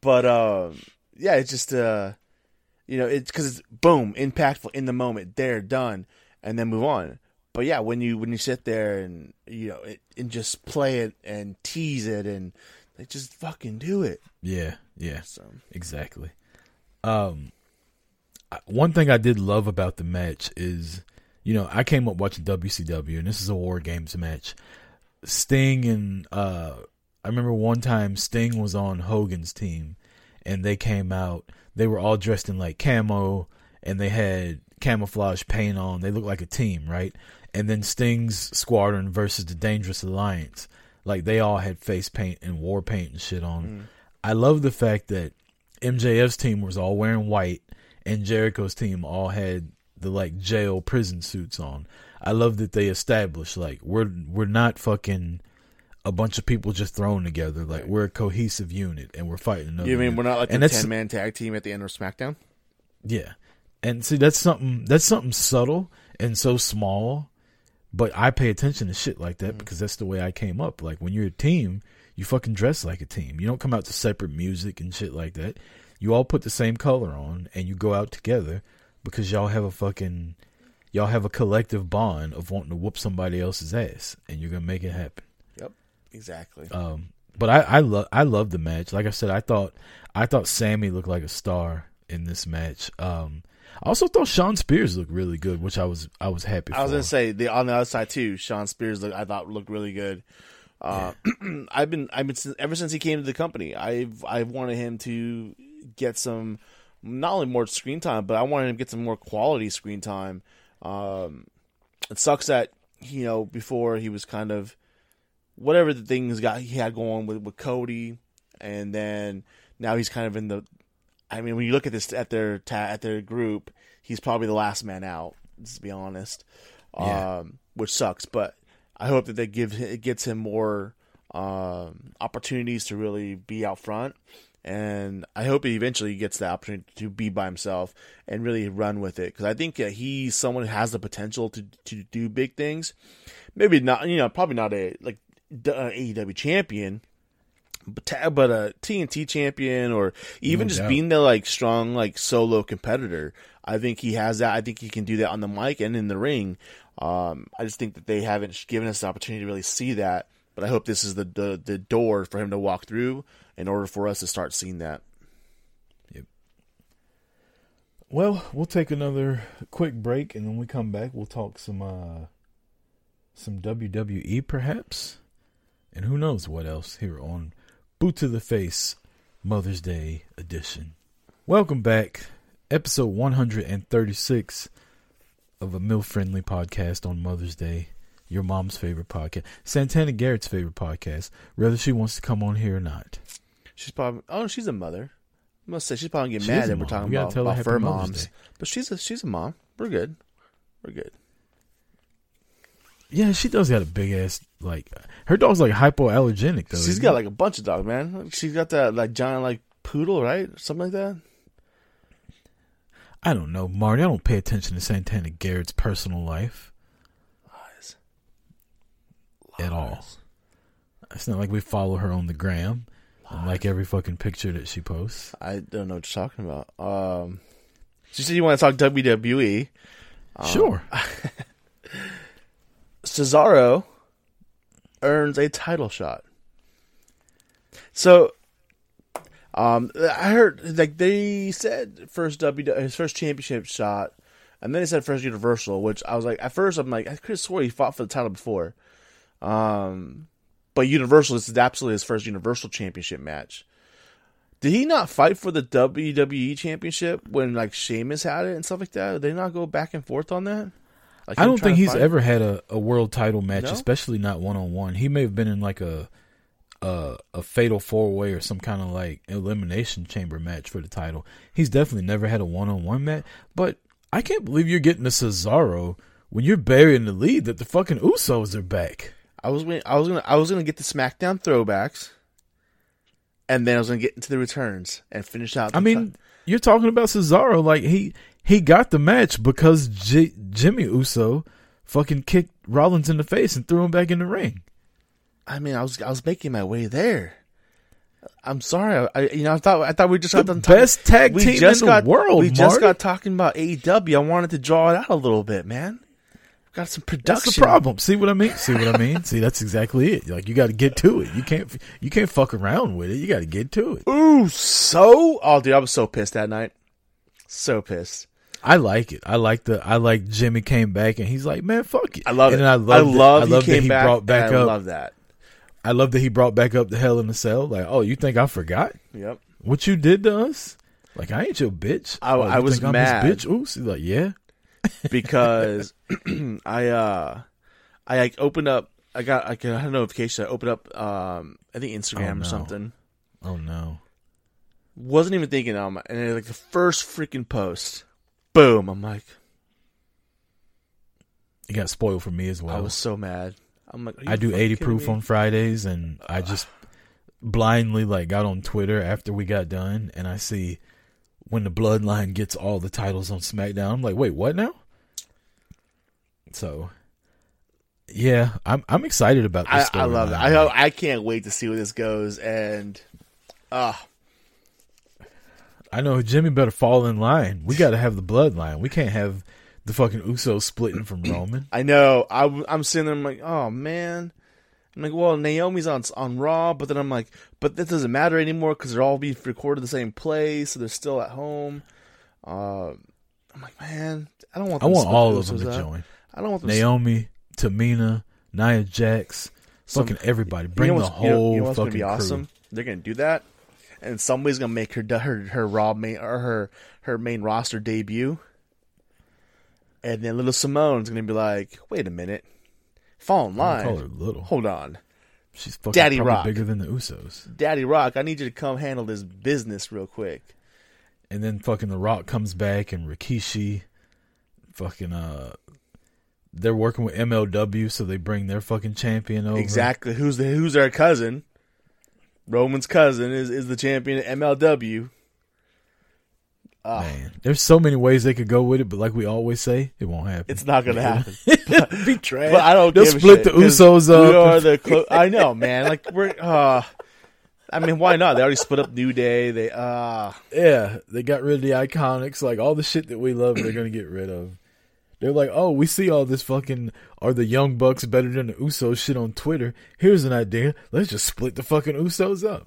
but um, yeah, it's just uh. You know, it's because it's boom, impactful in the moment. There, done, and then move on. But yeah, when you when you sit there and you know it, and just play it and tease it and like just fucking do it. Yeah, yeah, so. Exactly. Um, one thing I did love about the match is, you know, I came up watching W C W, and this is a War Games match. Sting and uh, I remember one time Sting was on Hogan's team, and they came out. They were all dressed in like camo and they had camouflage paint on. They looked like a team, right? And then Sting's squadron versus the Dangerous Alliance. Like they all had face paint and war paint and shit on. Mm. I love the fact that M J F's team was all wearing white and Jericho's team all had the like jail prison suits on. I love that they established like we're we're not fucking a bunch of people just thrown together. Like right. We're a cohesive unit and we're fighting another. You mean unit. We're not like and a ten man tag team at the end of SmackDown? Yeah. And see, that's something that's something subtle and so small, but I pay attention to shit like that mm. because that's the way I came up. Like when you're a team, you fucking dress like a team. You don't come out to separate music and shit like that. You all put the same color on and you go out together because y'all have a fucking, y'all have a collective bond of wanting to whoop somebody else's ass and you're going to make it happen. Yep, exactly. Um, but I, I love, I love the match. Like I said, I thought, I thought Sammy looked like a star in this match. Um, I also thought Sean Spears looked really good, which I was, I was happy for. I was going to say the, on the other side too, Sean Spears looked, I thought looked really good. Uh, yeah. I've been, I've been, ever since he came to the company, I've, I've wanted him to get some, not only more screen time, but I wanted him to get some more quality screen time. Um, it sucks that, you know, before he was kind of, whatever the things got, he had going with, with Cody. And then now he's kind of in the, I mean, when you look at this, at their, ta- at their group, he's probably the last man out, to be honest. Um, yeah. Which sucks, but I hope that they give, it gets him more, um, opportunities to really be out front. And I hope he eventually gets the opportunity to be by himself and really run with it. Because I think uh, he's someone who has the potential to, to do big things. Maybe not, you know, probably not a like uh, A E W champion, but, but a T N T champion or even no just doubt. being the like strong like solo competitor. I think he has that. I think he can do that on the mic and in the ring. Um, I just think that they haven't given us the opportunity to really see that. But I hope this is the, the, the door for him to walk through in order for us to start seeing that. Yep. Well, we'll take another quick break, and when we come back, we'll talk some uh, some W W E perhaps, and who knows what else here on Boot to the Face Mother's Day edition. Welcome back, episode one thirty-six of a MILF-friendly podcast on Mother's Day. Your mom's favorite podcast. Santana Garrett's favorite podcast. Whether she wants to come on here or not. She's probably... Oh, she's a mother. I must say, she's probably going to get mad that we're talking we about, about fur moms. Day. But she's a, she's a mom. We're good. We're good. Yeah, she does got a big ass... Like, her dog's like hypoallergenic, though. She's got it? like a bunch of dogs, man. She's got that like giant like poodle, right? Something like that. I don't know, Marty. I don't pay attention to Santana Garrett's personal life. At all. It's not like we follow her on the gram and like every fucking picture that she posts. I don't know what you're talking about. Um, she said you want to talk W W E. Um, sure. Cesaro earns a title shot. So, um, I heard like they said first W W E, his first championship shot, and then they said first Universal, which I was like, at first I'm like, I could have swore he fought for the title before. Um, but Universal, this is absolutely his first Universal Championship match. Did he not fight for the W W E Championship when like Sheamus had it and stuff like that? Did they not go back and forth on that? Like, I don't think he's ever had a, a world title match, no? Especially not one on one. He may have been in like a a, a fatal four way or some kind of like elimination chamber match for the title. He's definitely never had a one on one match. But I can't believe you're getting a Cesaro when you're burying the lead that the fucking Usos are back. I was waiting, I was gonna I was gonna get the SmackDown throwbacks, and then I was gonna get into the returns and finish out. The I mean, t- you're talking about Cesaro, like he he got the match because G- Jimmy Uso fucking kicked Rollins in the face and threw him back in the ring. I mean, I was I was making my way there. I'm sorry, I, you know I thought I thought we just the got done best talking, tag we team just in got, the world. We Marty. just got talking about A E W. I wanted to draw it out a little bit, man. Got some production. That's the problem. See what I mean? See what I mean? See, that's exactly it. Like you got to get to it. You can't. You can't fuck around with it. You got to get to it. Ooh, so oh, dude, I was so pissed that night. So pissed. I like it. I like the. I like Jimmy came back and he's like, man, fuck it. I love and it. And I love. I love. I love that he back brought back up. I love that. I love that he brought back up the Hell in a Cell. Like, oh, you think I forgot? Yep. What you did to us? Like, I ain't your bitch. I, oh, I was mad. I'm his bitch. Ooh, she's like, yeah. Because I uh I like opened up I got I got a notification I opened up um I think Instagram oh, no. or something. Oh no. Wasn't even thinking on my, and like the first freaking post, boom! I'm like, it got spoiled for me as well. I was so mad. I'm like, I do eighty proof me? on Fridays, and uh, I just blindly like got on Twitter after we got done, and I see when the Bloodline gets all the titles on SmackDown. I'm like, wait, what now? So, yeah, I'm I'm excited about this. I, I love it. I hope, I can't wait to see where this goes, and ah. Uh, I know Jimmy better fall in line. We got to have the Bloodline. We can't have the fucking Usos splitting from Roman. I know. I, I'm sitting there. I'm like, oh man. I'm like, well, Naomi's on on Raw, but then I'm like, but that doesn't matter anymore because they're all being recorded the same place, so they're still at home. Uh, I'm like, man, I don't want. Them I want all of them to out. join. I don't want them Naomi, to... Tamina, Nia Jax, Some... fucking everybody. Bring you know the whole you know, you know fucking gonna be awesome? Crew. They're gonna do that. And somebody's gonna make her her her raw main or her her main roster debut, and then Little Simone's gonna be like, "Wait a minute, fall in line." Call her little. Hold on, she's fucking Daddy Rock bigger than the Usos. Daddy Rock, I need you to come handle this business real quick. And then fucking The Rock comes back and Rikishi, fucking uh, they're working with M L W, so they bring their fucking champion over. Exactly, who's the who's their cousin? Roman's cousin is, is the champion at M L W. Oh. Man, there's so many ways they could go with it, but like we always say, it won't happen. It's not gonna happen. But, Be trash. But I don't. They'll give split a shit, the Usos up. We are the clo- I know, man. Like we're. Uh, I mean, why not? They already split up New Day. They. Uh... Yeah, they got rid of the Iconics. Like all the shit that we love, they're gonna get rid of. They're like, oh, we see all this fucking are the Young Bucks better than the Usos shit on Twitter. Here's an idea. Let's just split the fucking Usos up.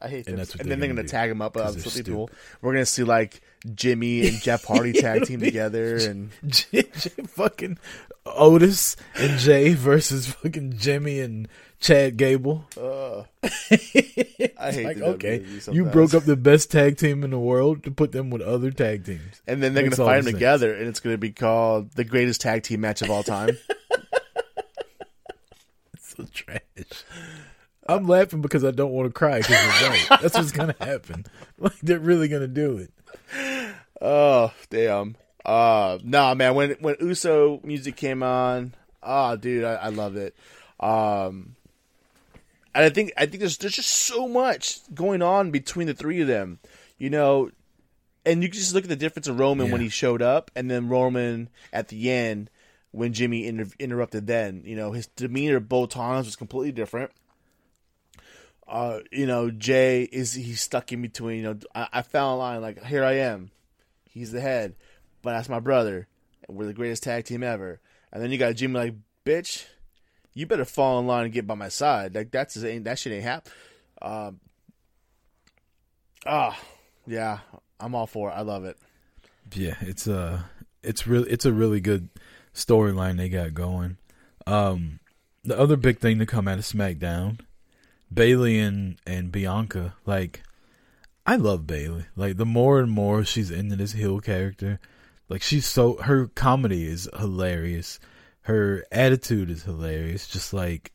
I hate and this. And then they're going to tag them up. Uh, cool. We're going to see like Jimmy and Jeff Hardy tag team together. and J- J- fucking Otis and Jay versus fucking Jimmy and Chad Gable. Uh, I hate like, the okay, you broke up the best tag team in the world to put them with other tag teams. And then they're going to fight them sense. together, and it's going to be called the greatest tag team match of all time. It's so trash. I'm laughing because I don't want to cry because you're right. That's what's going to happen. Like, they're really going to do it. Oh, damn. Uh, nah, man, when when Uso music came on, ah, oh, dude, I, I loved it. Um... And I think I think there's there's just so much going on between the three of them, you know, and you can just look at the difference of Roman yeah. when he showed up, and then Roman at the end when Jimmy inter- interrupted. Then you know his demeanor both times was completely different. Uh, you know, Jay is he's stuck in between. You know, I, I found a line like, "Here I am, he's the head, but that's my brother, and we're the greatest tag team ever." And then you got Jimmy like, "Bitch, you better fall in line and get by my side." Like that's that shit ain't happen. Ah, um, oh, yeah, I'm all for it. I love it. Yeah, it's a it's really it's a really good storyline they got going. Um, the other big thing to come out of SmackDown, Bayley and and Bianca. Like, I love Bayley. Like the more and more she's into this heel character, like she's so her comedy is hilarious. Her attitude is hilarious. Just like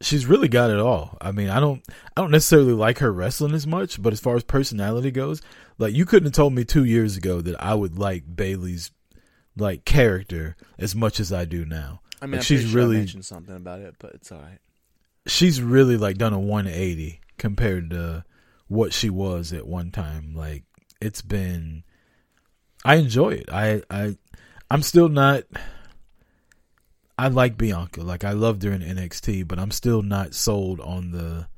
she's really got it all. I mean, I don't, I don't necessarily like her wrestling as much, but as far as personality goes, like you couldn't have told me two years ago that I would like Bayley's like character as much as I do now. I mean, like, I'm she's sure really I mentioned something about it, but it's all right. She's really like done a one eighty compared to what she was at one time. Like it's been, I enjoy it. I, I, I'm still not. I like Bianca, like I loved her in N X T, but I'm still not sold on the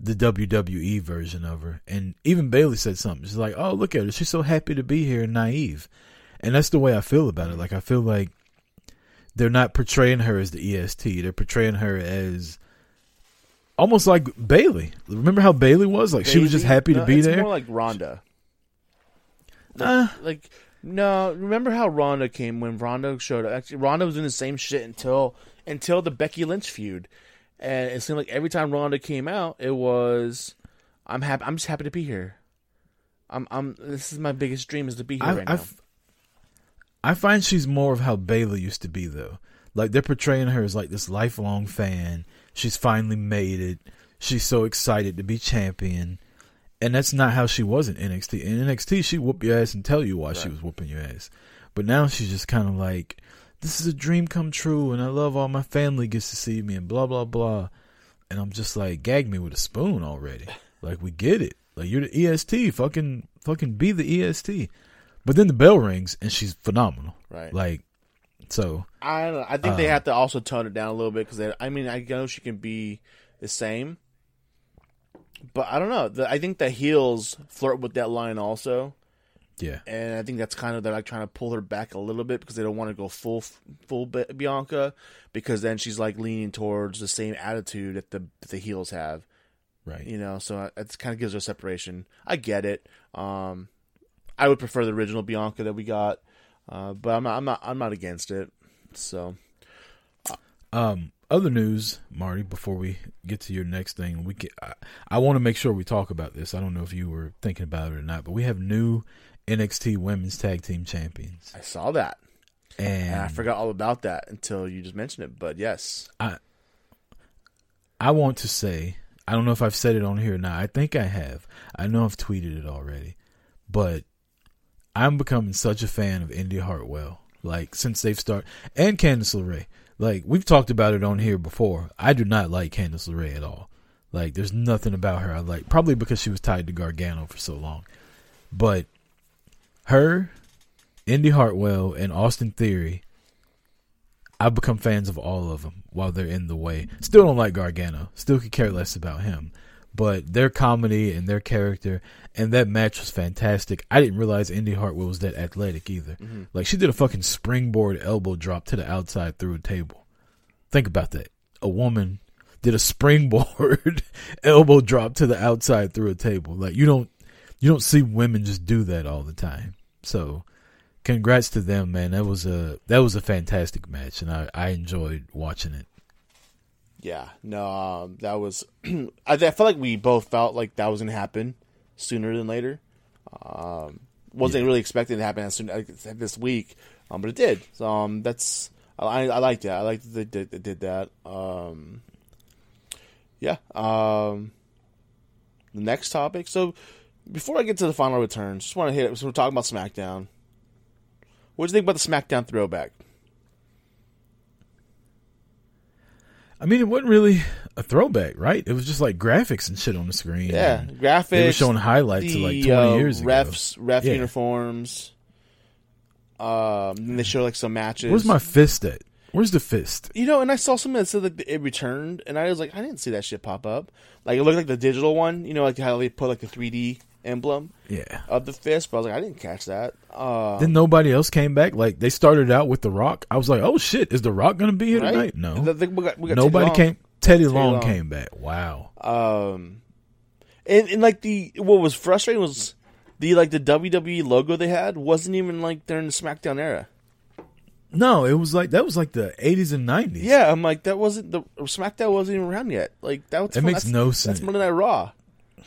the W W E version of her. And even Bayley said something. She's like, "Oh, look at her. She's so happy to be here and naive." And that's the way I feel about it. Like I feel like they're not portraying her as the E S T. They're portraying her as almost like Bayley. Remember how Bayley was? Like Bayley? She was just happy no, to be it's there. It's more like Rhonda. Like, uh, like No, remember how Ronda came when Ronda showed up? Actually, Ronda was doing the same shit until until the Becky Lynch feud, and it seemed like every time Ronda came out, it was, "I'm happy. I'm just happy to be here. I'm. I'm. This is my biggest dream is to be here I, right I, now." I find she's more of how Bayley used to be though. Like they're portraying her as like this lifelong fan. She's finally made it. She's so excited to be champion, And that's not how she was in N X T. In N X T, she whooped your ass and tell you why right. she was whooping your ass. But now she's just kind of like, this is a dream come true, and I love all my family gets to see me, and blah, blah, blah. And I'm just like, gag me with a spoon already. Like, we get it. Like, you're the E S T. Fucking, fucking be the E S T. But then the bell rings, and she's phenomenal. Right. Like, so. I don't know. I think uh, they have to also tone it down a little bit, because, I mean, I know she can be the same. But I don't know. The, I think the heels flirt with that line also. Yeah. And I think that's kind of, they're like trying to pull her back a little bit because they don't want to go full full Bianca, because then she's like leaning towards the same attitude that the that the heels have. Right. You know, so it kind of gives her separation. I get it. Um, I would prefer the original Bianca that we got, uh, but I'm not, I'm not I'm not against it. So. Um. Other news, Marty, before we get to your next thing, we get, I, I want to make sure we talk about this. I don't know if you were thinking about it or not, but we have new N X T Women's Tag Team Champions. I saw that. And, and I forgot all about that until you just mentioned it, but yes. I I want to say, I don't know if I've said it on here or not. I think I have. I know I've tweeted it already, but I'm becoming such a fan of Indy Hartwell, like, since they've started, and Candice LeRae. Like, we've talked about it on here before. I do not like Candice LeRae at all. Like, there's nothing about her I like. Probably because she was tied to Gargano for so long. But her, Indy Hartwell, and Austin Theory, I've become fans of all of them while they're in the way. Still don't like Gargano. Still could care less about him. But their comedy and their character, and that match was fantastic. I didn't realize Indy Hartwell was that athletic either. Mm-hmm. Like, she did a fucking springboard elbow drop to the outside through a table. Think about that. A woman did a springboard elbow drop to the outside through a table. Like, you don't you don't see women just do that all the time. So, congrats to them, man. That was a that was a fantastic match, and I, I enjoyed watching it. Yeah, no, um, that was. I, I felt like we both felt like that was going to happen sooner than later. Um, wasn't yeah. really expecting it to happen as soon as this week, um, but it did. So um, that's I, I liked that. I liked that they did, they did that. Um, yeah. Um, the next topic. So before I get to the final returns, just want to hit it. So we're talking about SmackDown. What do you think about the SmackDown throwback? I mean, it wasn't really a throwback, right? It was just like graphics and shit on the screen. Yeah, graphics. They were showing highlights the, of like twenty uh, years refs, ago. Refs, ref yeah. uniforms. Um, and they showed like some matches. Where's my fist at? Where's the fist? You know, and I saw something that said that it returned, and I was like, I didn't see that shit pop up. Like, it looked like the digital one, you know, like how they put like the three D emblem yeah. of the fist, but I was like, I didn't catch that. Um, then nobody else came back. Like, they started out with The Rock. I was like, oh shit, is The Rock going to be here right? tonight? No. The, the, we got, we got nobody Teddy came. Teddy, Teddy Long, Long came back. Wow. Um, and, and like the, what was frustrating was the, like the W W E logo they had wasn't even like during the SmackDown era. No, it was like, that was like the eighties and nineties. Yeah. I'm like, that wasn't the SmackDown wasn't even around yet. Like that was, it makes that's, no sense. That's Monday Night Raw.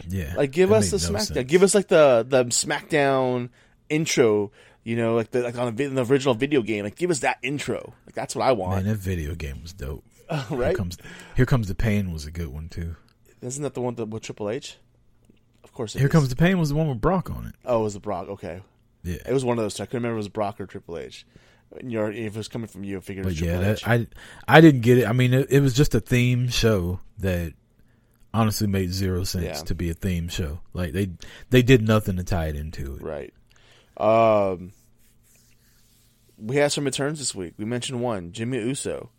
Yeah, like give us the no SmackDown, sense. Give us like the, the SmackDown intro, you know, like the like on the, the original video game. Like give us that intro, like that's what I want. Man, that video game was dope. Uh, right, here comes, here comes the Pain was a good one too. Isn't that the one that with Triple H? Of course. It here is. Comes the Pain was the one with Brock on it. Oh, it was the Brock. Okay, yeah, it was one of those two. I couldn't remember if it was Brock or Triple H. Your, if it was coming from you, I figured. It was Triple yeah, that, H. I I didn't get it. I mean, it, it was just a theme show that. Honestly, made zero sense yeah. to be a theme show. Like they, they did nothing to tie it into it. Right. Um, we had some returns this week. We mentioned one, Jimmy Uso,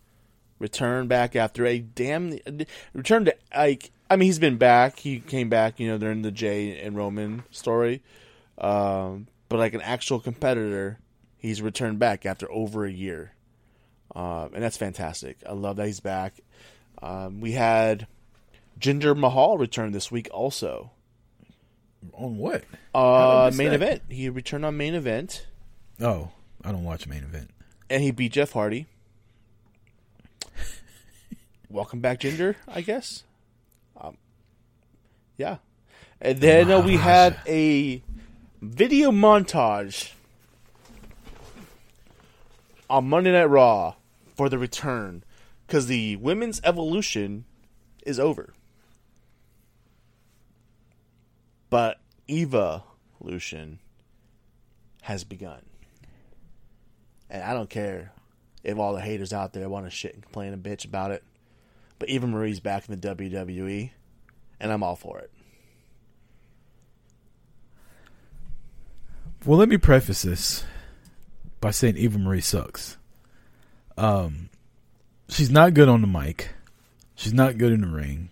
returned back after a damn return to like. I mean, he's been back. He came back, you know, during the Jay and Roman story. Um, but like an actual competitor, he's returned back after over a year, um, and that's fantastic. I love that he's back. Um, we had. Jinder Mahal returned this week also. On what? Uh, main that? event. He returned on main event. Oh, I don't watch main event. And he beat Jeff Hardy. Welcome back, Jinder, I guess. Um, yeah. And then uh, we had a video montage on Monday Night Raw for the return. Because the women's evolution is over. But Evolution has begun. And I don't care if all the haters out there want to shit and complain and bitch about it. But Eva Marie's back in the W W E, and I'm all for it. Well, let me preface this by saying Eva Marie sucks. Um, she's not good on the mic. She's not good in the ring.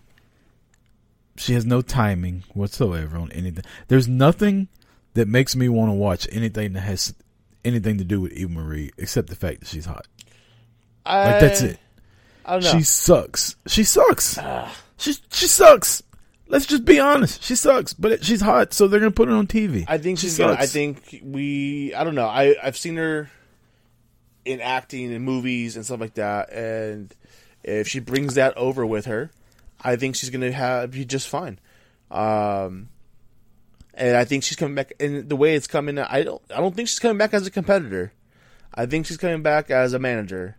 She has no timing whatsoever on anything. There's nothing that makes me want to watch anything that has anything to do with Eva Marie except the fact that she's hot. I, like, that's it. I don't know. She sucks. She sucks. Uh, she she sucks. Let's just be honest. She sucks, but she's hot, so they're gonna put her on T V. I think she she's sucks. Gonna, I think we. I don't know. I I've seen her in acting and movies and stuff like that, and if she brings that over with her, I think she's gonna have be just fine. Um, and I think she's coming back. And the way it's coming, I don't. I don't think she's coming back as a competitor. I think she's coming back as a manager.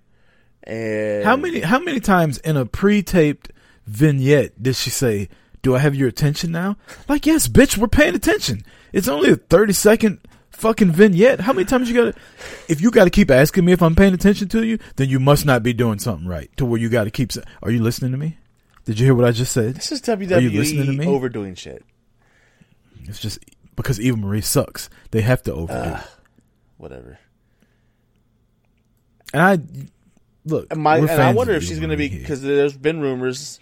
And how many how many times in a pre-taped vignette did she say, "Do I have your attention now?" Like, yes, bitch, we're paying attention. It's only a thirty second fucking vignette. How many times you gotta... If you gotta keep asking me if I'm paying attention to you, then you must not be doing something right to where you gotta keep... Are you listening to me? Did you hear what I just said? This is W W E. Are you listening to me? Overdoing shit. It's just because Eva Marie sucks. They have to overdo uh, it. Whatever. And I... Look, My, and I wonder if she's going to be... Because there's been rumors...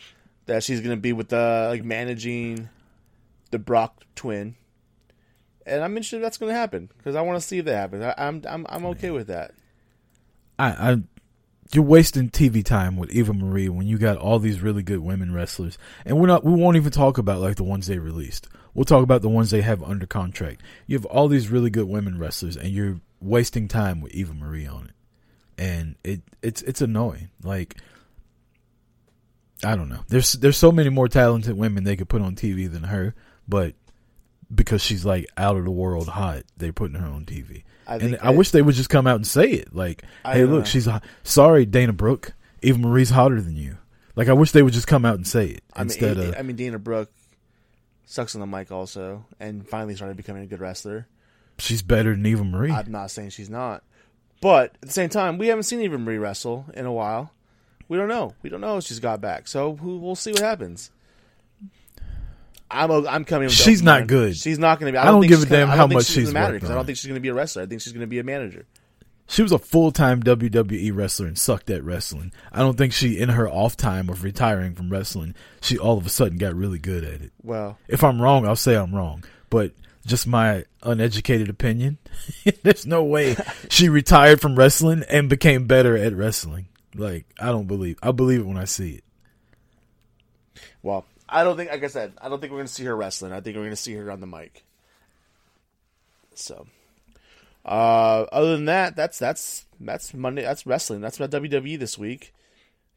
that she's going to be with the, like, managing the Brock twin. And I'm interested if that's going to happen. Because I want to see if that happens. I, I'm I'm I'm okay with that. I, I You're wasting T V time with Eva Marie when you got all these really good women wrestlers. And we're not, we won't even talk about, like, the ones they released. We'll talk about the ones they have under contract. You have all these really good women wrestlers, and you're wasting time with Eva Marie on it. And it it's it's annoying. Like... I don't know. There's there's so many more talented women they could put on T V than her, but because she's like out of the world hot, they're putting her on T V. I and I it, wish they would just come out and say it. Like, I hey, look, know. she's hot. Sorry, Dana Brooke. Eva Marie's hotter than you. Like, I wish they would just come out and say it I instead mean, it, of. I mean, Dana Brooke sucks on the mic also, and finally started becoming a good wrestler. She's better than Eva Marie. I'm not saying she's not, but at the same time, we haven't seen Eva Marie wrestle in a while. We don't know. We don't know if she's got back. So we'll see what happens. I'm a, I'm coming. With she's not mind. good. She's not going to be. I don't, I don't give a damn gonna, how much she's, she's matter because I don't think she's going to be a wrestler. I think she's going to be a manager. She was a full time W W E wrestler and sucked at wrestling. I don't think she, in her off time of retiring from wrestling, she all of a sudden got really good at it. Well, if I'm wrong, I'll say I'm wrong. But just my uneducated opinion. There's no way she retired from wrestling and became better at wrestling. Like, I don't believe. I believe it when I see it. Well, I don't think, like I said, I don't think we're going to see her wrestling. I think we're going to see her on the mic. So, uh, other than that, that's that's that's Monday. That's wrestling. That's about W W E this week.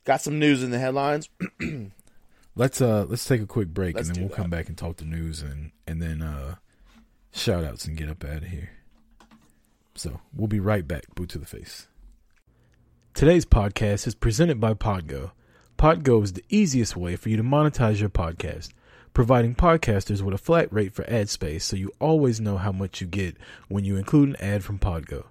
Got some news in the headlines. let's uh, let's take a quick break let's and then we'll that. come back and talk the news and and then uh, shout outs and get up out of here. So we'll be right back. Boot to the face. Today's podcast is presented by Podgo. Podgo is the easiest way for you to monetize your podcast, providing podcasters with a flat rate for ad space so you always know how much you get when you include an ad from Podgo.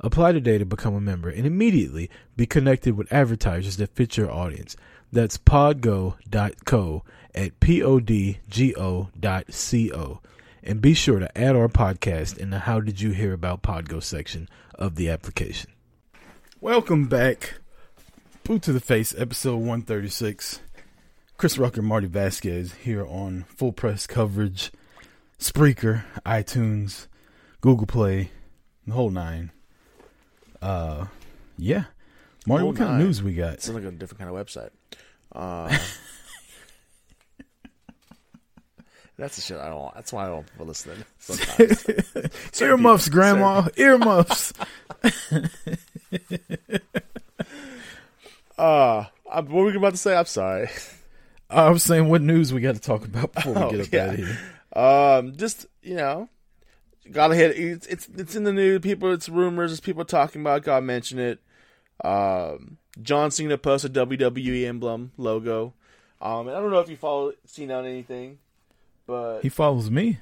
Apply today to become a member and immediately be connected with advertisers that fit your audience. That's podgo dot co at P O D G O dot C O. And be sure to add our podcast in the How Did You Hear About Podgo section of the application. Welcome back. Boot to the Face, episode one thirty-six. Chris Rucker, Marty Vasquez here on Full Press Coverage, Spreaker, iTunes, Google Play, the whole nine. Uh, yeah. Marty, what kind of news we got? Sounds like a different kind of website. Uh, that's the shit I don't want. That's why I don't listen sometimes. Earmuffs, Grandma. Earmuffs. uh, I, what were you about to say? I'm sorry. I was saying what news we got to talk about before we oh, get up yeah. out of here. Um, just, you know, gotta hit it. It's, it's, it's in the news. People, it's rumors. It's people talking about it. Gotta mention it. Um, John Cena posted a W W E emblem logo. Um, and I don't know if you follow Cena on anything, but he follows me.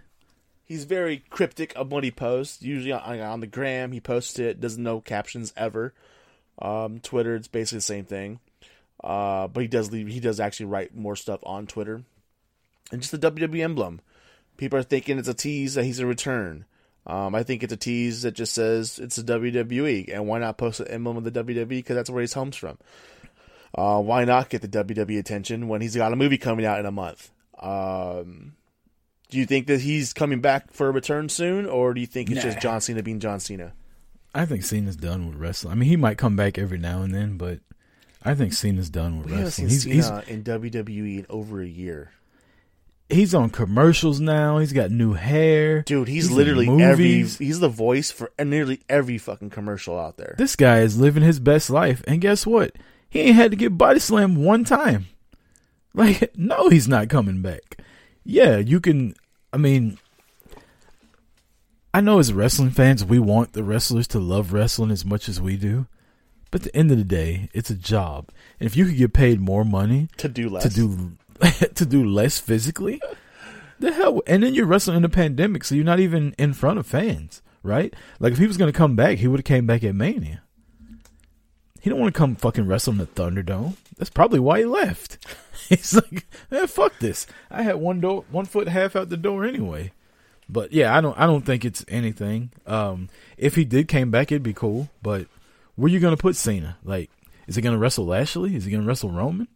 He's very cryptic of what he posts. Usually on, on the gram, he posts it. Doesn't know captions ever. Um, Twitter, it's basically the same thing. Uh, but he does leave. He does actually write more stuff on Twitter. And just the W W E emblem. People are thinking it's a tease that he's in return. Um, I think it's a tease that just says it's a W W E. And why not post an emblem of the W W E? Because that's where his home's from. Uh, why not get the W W E attention when he's got a movie coming out in a month? Um... Do you think that he's coming back for a return soon, or do you think it's nah. just John Cena being John Cena? I think Cena's done with wrestling. I mean, he might come back every now and then, but I think Cena's done with we wrestling. He's, he's in W W E in over a year. He's on commercials now. He's got new hair. Dude, he's, he's literally every... He's the voice for nearly every fucking commercial out there. This guy is living his best life, and guess what? He ain't had to get body slammed one time. Like, no, he's not coming back. Yeah, you can, I mean, I know as wrestling fans, we want the wrestlers to love wrestling as much as we do. But at the end of the day, it's a job. And if you could get paid more money to do less, to do, to do less physically, the hell, and then you're wrestling in a pandemic, so you're not even in front of fans, right? Like, if he was going to come back, he would have came back at Mania. He don't want to come fucking wrestle in the Thunderdome. That's probably why he left. He's like, man, fuck this. I had one door, one foot half out the door anyway. But yeah, I don't, I don't think it's anything. Um, if he did came back, it'd be cool. But where you gonna put Cena? Like, is he gonna wrestle Lashley? Is he gonna wrestle Roman?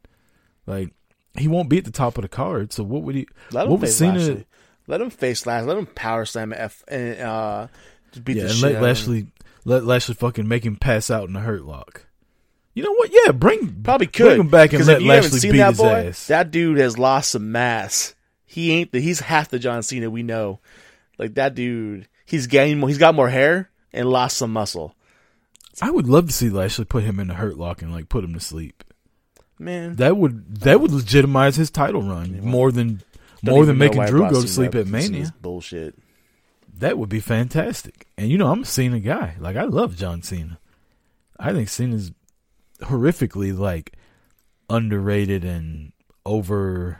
Like, he won't be at the top of the card. So what would he? Let him what face would Cena? Lashley. Let him face Lashley. Let him power slam F and uh, beat yeah, the and shit. Yeah, let Lashley, let Lashley fucking make him pass out in a hurt lock. You know what? Yeah, bring probably could bring him back and let Lashley beat that his boy, ass. That dude has lost some mass. He ain't the, he's half the John Cena we know. Like that dude, he's gained. He's got more hair and lost some muscle. I would love to see Lashley put him in the Hurt Lock and like put him to sleep. Man, that would that would legitimize his title run more than more than making Drew go to sleep at Mania. Bullshit. That would be fantastic. And you know, I'm a Cena guy. Like I love John Cena. I think Cena's horrifically like underrated and over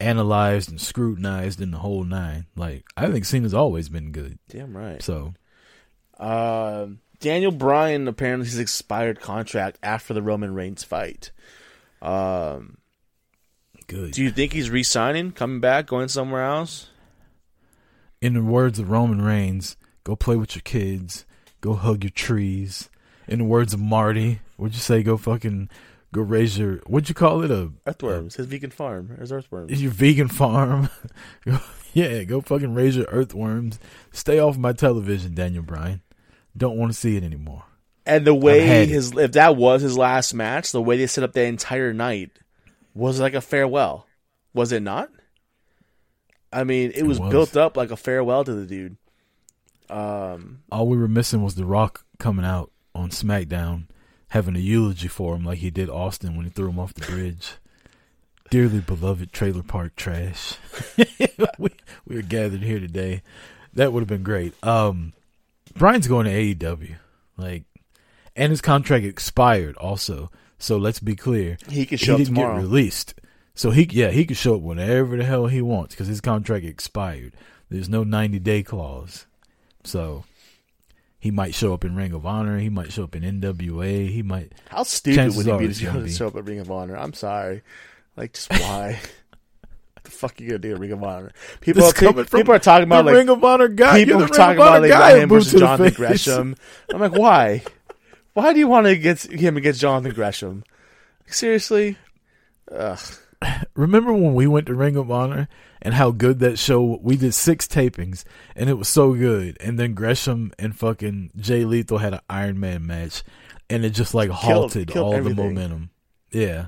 analyzed and scrutinized in the whole nine. Like I think Cena's always been good. Damn right. So uh, Daniel Bryan apparently his expired contract after the Roman Reigns fight. Um, good. Do you think he's re-signing, coming back, going somewhere else? In the words of Roman Reigns, go play with your kids, go hug your trees. In the words of Marty, would you say go fucking go raise your what'd you call it a earthworms? A, his vegan farm, his earthworms. Your vegan farm, yeah. Go fucking raise your earthworms. Stay off my television, Daniel Bryan. Don't want to see it anymore. And the way his it. if that was his last match, the way they set up that entire night was like a farewell, was it not? I mean, it, it was, was built up like a farewell to the dude. Um, all we were missing was The Rock coming out on SmackDown, having a eulogy for him like he did Austin when he threw him off the bridge. Dearly beloved trailer park trash. we, we are gathered here today. That would have been great. Um, Bryan's going to A E W. Like, and his contract expired also. So let's be clear. He could show he up didn't tomorrow. Get released. So he, yeah, he could show up whenever the hell he wants because his contract expired. There's no ninety-day clause. So... He might show up in Ring of Honor. He might show up in N W A. He might. How stupid would he be to show up at Ring of Honor? I'm sorry. Like, just why? What the fuck are you going to do at Ring of Honor? People, are, people, people are talking about, like. Ring of Honor guy. People are talking about, like, him versus Jonathan Gresham. I'm like, why? Why do you want to get him against Jonathan Gresham? Like, seriously? Ugh. Remember when we went to Ring of Honor and how good that show, we did six tapings and it was so good. And then Gresham and fucking Jay Lethal had an Iron Man match and it just like halted killed, killed all everything. The momentum. Yeah.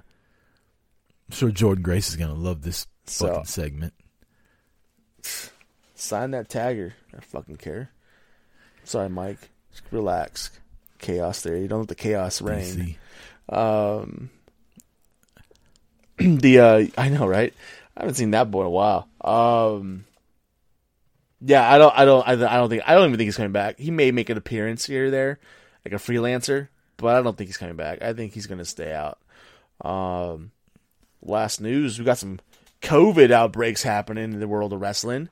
I'm sure Jordan Grace is going to love this so, fucking segment. Sign that tagger. I fucking care. Sorry, Mike. Just relax. Chaos there. You don't let the chaos reign. Um... The uh, I know, right? I haven't seen that boy in a while. Um, yeah, I don't, I don't, I don't think, I don't even think he's coming back. He may make an appearance here or there, like a freelancer, but I don't think he's coming back. I think he's gonna stay out. Um, last news: we got some COVID outbreaks happening in the world of wrestling.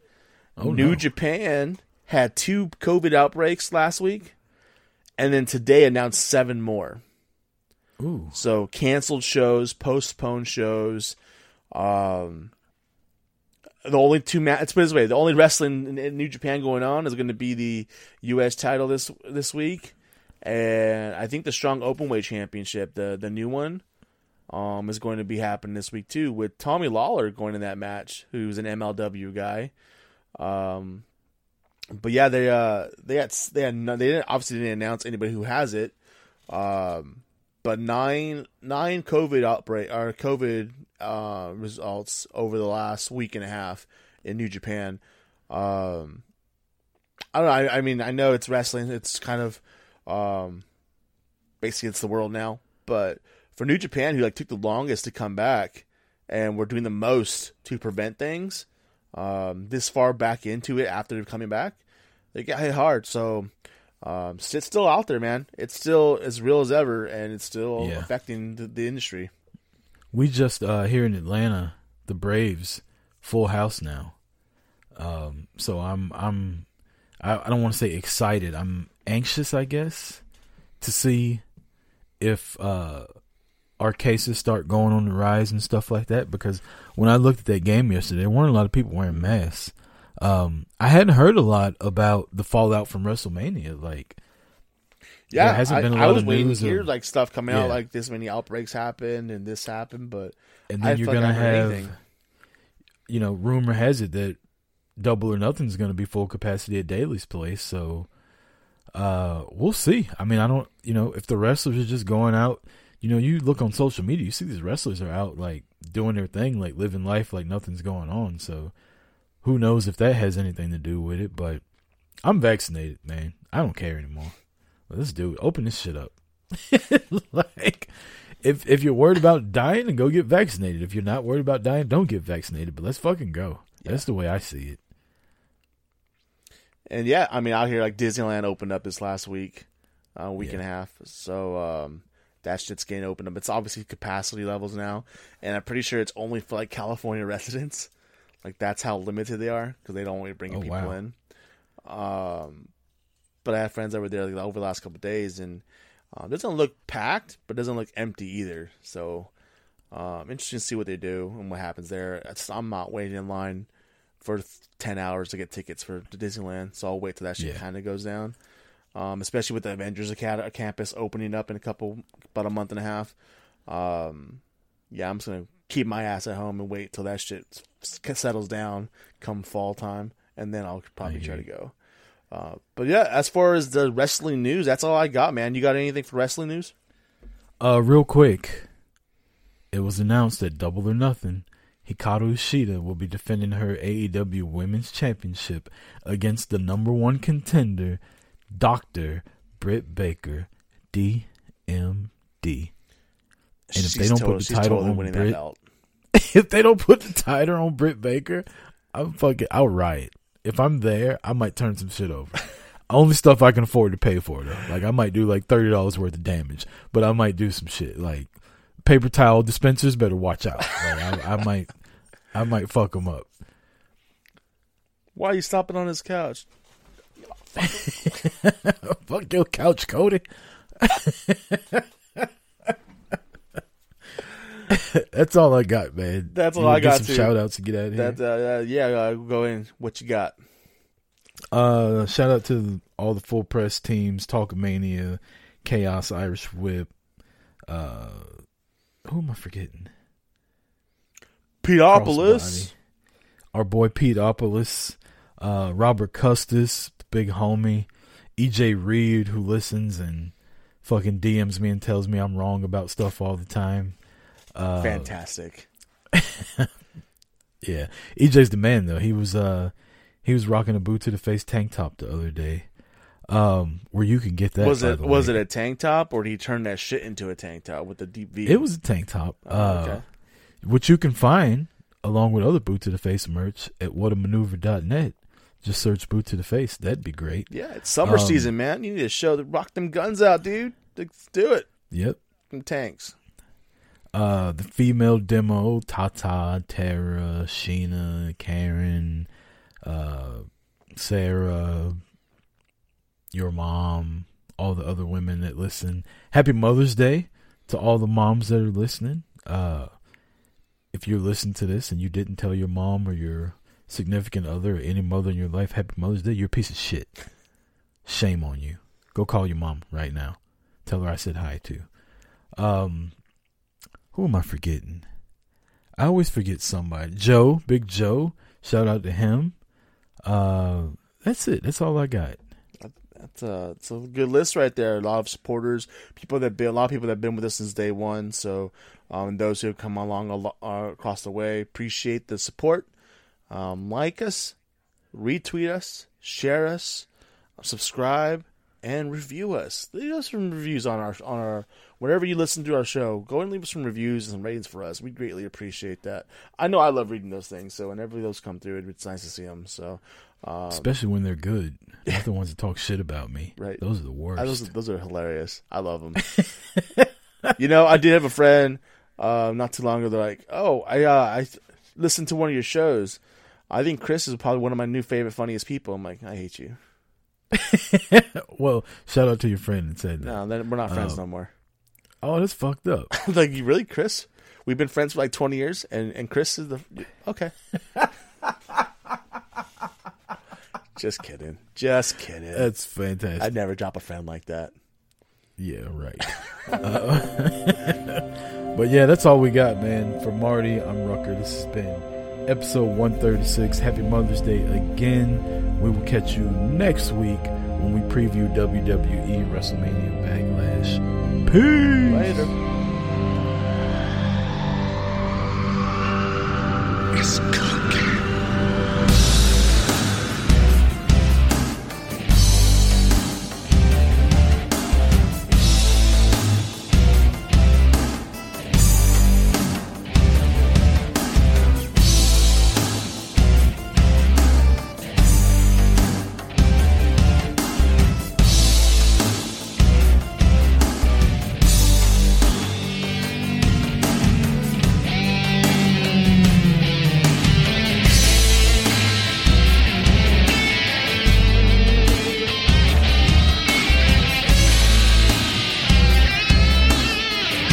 Oh, New no. Japan had two COVID outbreaks last week, and then today announced seven more. Ooh. So canceled shows, postponed shows. Um, the only two ma- it's put this way, the only wrestling in, in New Japan going on is going to be the U S title this this week, and I think the Strong Openweight Championship, the the new one, um, is going to be happening this week too, with Tommy Lawler going in that match, who's an M L W guy. Um, but yeah, they uh they had they had no, they didn't, obviously didn't announce anybody who has it. Um, but nine nine COVID outbreak or COVID uh results over the last week and a half in New Japan. Um, I don't know. I, I mean, I know it's wrestling. It's kind of um basically it's the world now. But for New Japan, who like took the longest to come back, and were doing the most to prevent things. Um, this far back into it after coming back, they got hit hard. So um, it's still out there, man. It's still as real as ever, and it's still yeah. affecting the, the industry. We just uh, here in Atlanta, the Braves full house now. Um, so I'm I'm I, I don't want to say excited. I'm anxious, I guess, to see if uh, our cases start going on the rise and stuff like that, because when I looked at that game yesterday, there weren't a lot of people wearing masks. Um, I hadn't heard a lot about the fallout from WrestleMania. Like, yeah, there hasn't I, been a lot I was of waiting news to hear, of, like stuff coming yeah. out, like this many outbreaks happened and this happened, but and then I you're gonna like have, anything. You know, rumor has it that Double or Nothing's gonna be full capacity at Daly's Place. So, uh, we'll see. I mean, I don't, you know, if the wrestlers are just going out. You know, you look on social media, you see these wrestlers are out, like, doing their thing, like, living life like nothing's going on. So, who knows if that has anything to do with it, but I'm vaccinated, man. I don't care anymore. Let's do it. Open this shit up. Like, if if you're worried about dying, then go get vaccinated. If you're not worried about dying, don't get vaccinated, but let's fucking go. Yeah. That's the way I see it. And, yeah, I mean, out here, like, Disneyland opened up this last week, uh, week yeah. and a half. So, um... that shit's getting opened up. It's obviously capacity levels now, and I'm pretty sure it's only for like California residents. Like that's how limited they are because they don't want to bring oh, people wow. in. Um, but I have friends that were there like, over the last couple of days, and uh, it doesn't look packed, but it doesn't look empty either. So um, interesting to see what they do and what happens there. It's, I'm not waiting in line for ten hours to get tickets for Disneyland, so I'll wait till that shit yeah. kind of goes down. Um, especially with the Avengers Acad- campus opening up in a couple, about a month and a half. Um, yeah, I'm just going to keep my ass at home and wait till that shit settles down come fall time, and then I'll probably try to go. Uh, but yeah, as far as the wrestling news, that's all I got, man. You got anything for wrestling news? Uh, real quick, it was announced that Double or Nothing, Hikaru Shida will be defending her A E W Women's Championship against the number one contender, Doctor Britt Baker, D M D. And if she's they don't total, put the title totally on Britt, if they don't put the title on Britt Baker, I'm fucking. I'll riot. If I'm there, I might turn some shit over. Only stuff I can afford to pay for though. Like I might do like thirty dollars worth of damage, but I might do some shit. Like paper towel dispensers, better watch out. Like, I, I might, I might fuck them up. Why are you stopping on his couch? Fuck your couch, Cody. That's all I got, man. That's all I got. Some shout outs to get out of here. That, uh, yeah, uh, go in. What you got? Uh, shout out to all the Full Press teams: Talkamania, Chaos, Irish Whip. Uh, who am I forgetting? Peteopolis. Our boy Peteopolis. Uh, Robert Custis. Big homie, E J Reed, who listens and fucking D Ms me and tells me I'm wrong about stuff all the time. Uh, Fantastic. Yeah, E J's the man though. He was uh, he was rocking a Boot to the Face tank top the other day. Um, where you can get that. Was it was it a tank top, or did he turn that shit into a tank top with the deep V? It was a tank top. Oh, uh, okay. Which you can find along with other Boot to the Face merch at what a maneuver dot net. Just search Boot to the Face. That'd be great. Yeah, it's summer um, season, man. You need to show the rock them guns out, dude. Let's do it. Yep. Them tanks. Uh, the female demo, Tata, Tara, Sheena, Karen, uh, Sarah, your mom, all the other women that listen. Happy Mother's Day to all the moms that are listening. Uh, if you're listening to this and you didn't tell your mom or your significant other or any mother in your life Happy Mother's Day, you're a piece of shit. Shame on you. Go call your mom right now. Tell her I said hi to. Um, who am I forgetting? I always forget somebody. Joe, Big Joe. Shout out to him. Uh, that's it. That's all I got. That's a, it's a good list right there. A lot of supporters, people that been, a lot of people that have been with us since day one. So, um, those who have come along a lo- uh, across the way, appreciate the support. Um, like us, retweet us, share us, subscribe, and review us. Leave us some reviews on our on our wherever you listen to our show. Go and leave us some reviews and some ratings for us. We greatly appreciate that. I know I love reading those things. So whenever those come through, it's nice to see them. So. Um, Especially when they're good, not the ones that talk shit about me. Right, those are the worst. I, those, those are hilarious. I love them. You know, I did have a friend uh, not too long ago. They're like, "Oh, I uh, I th- listened to one of your shows. I think Chris is probably one of my new favorite funniest people." I'm like, "I hate you." Well, shout out to your friend that said that. No, we're not friends um, no more. Oh, that's fucked up. Like, you really, Chris? We've been friends for like twenty years, and and Chris is the okay. Just kidding. Just kidding. That's fantastic. I'd never drop a fan like that. Yeah, right. uh, but yeah, that's all we got, man. For Marty, I'm Rucker. This has been episode one thirty-six. Happy Mother's Day again. We will catch you next week when we preview W W E WrestleMania Backlash. Peace. Later.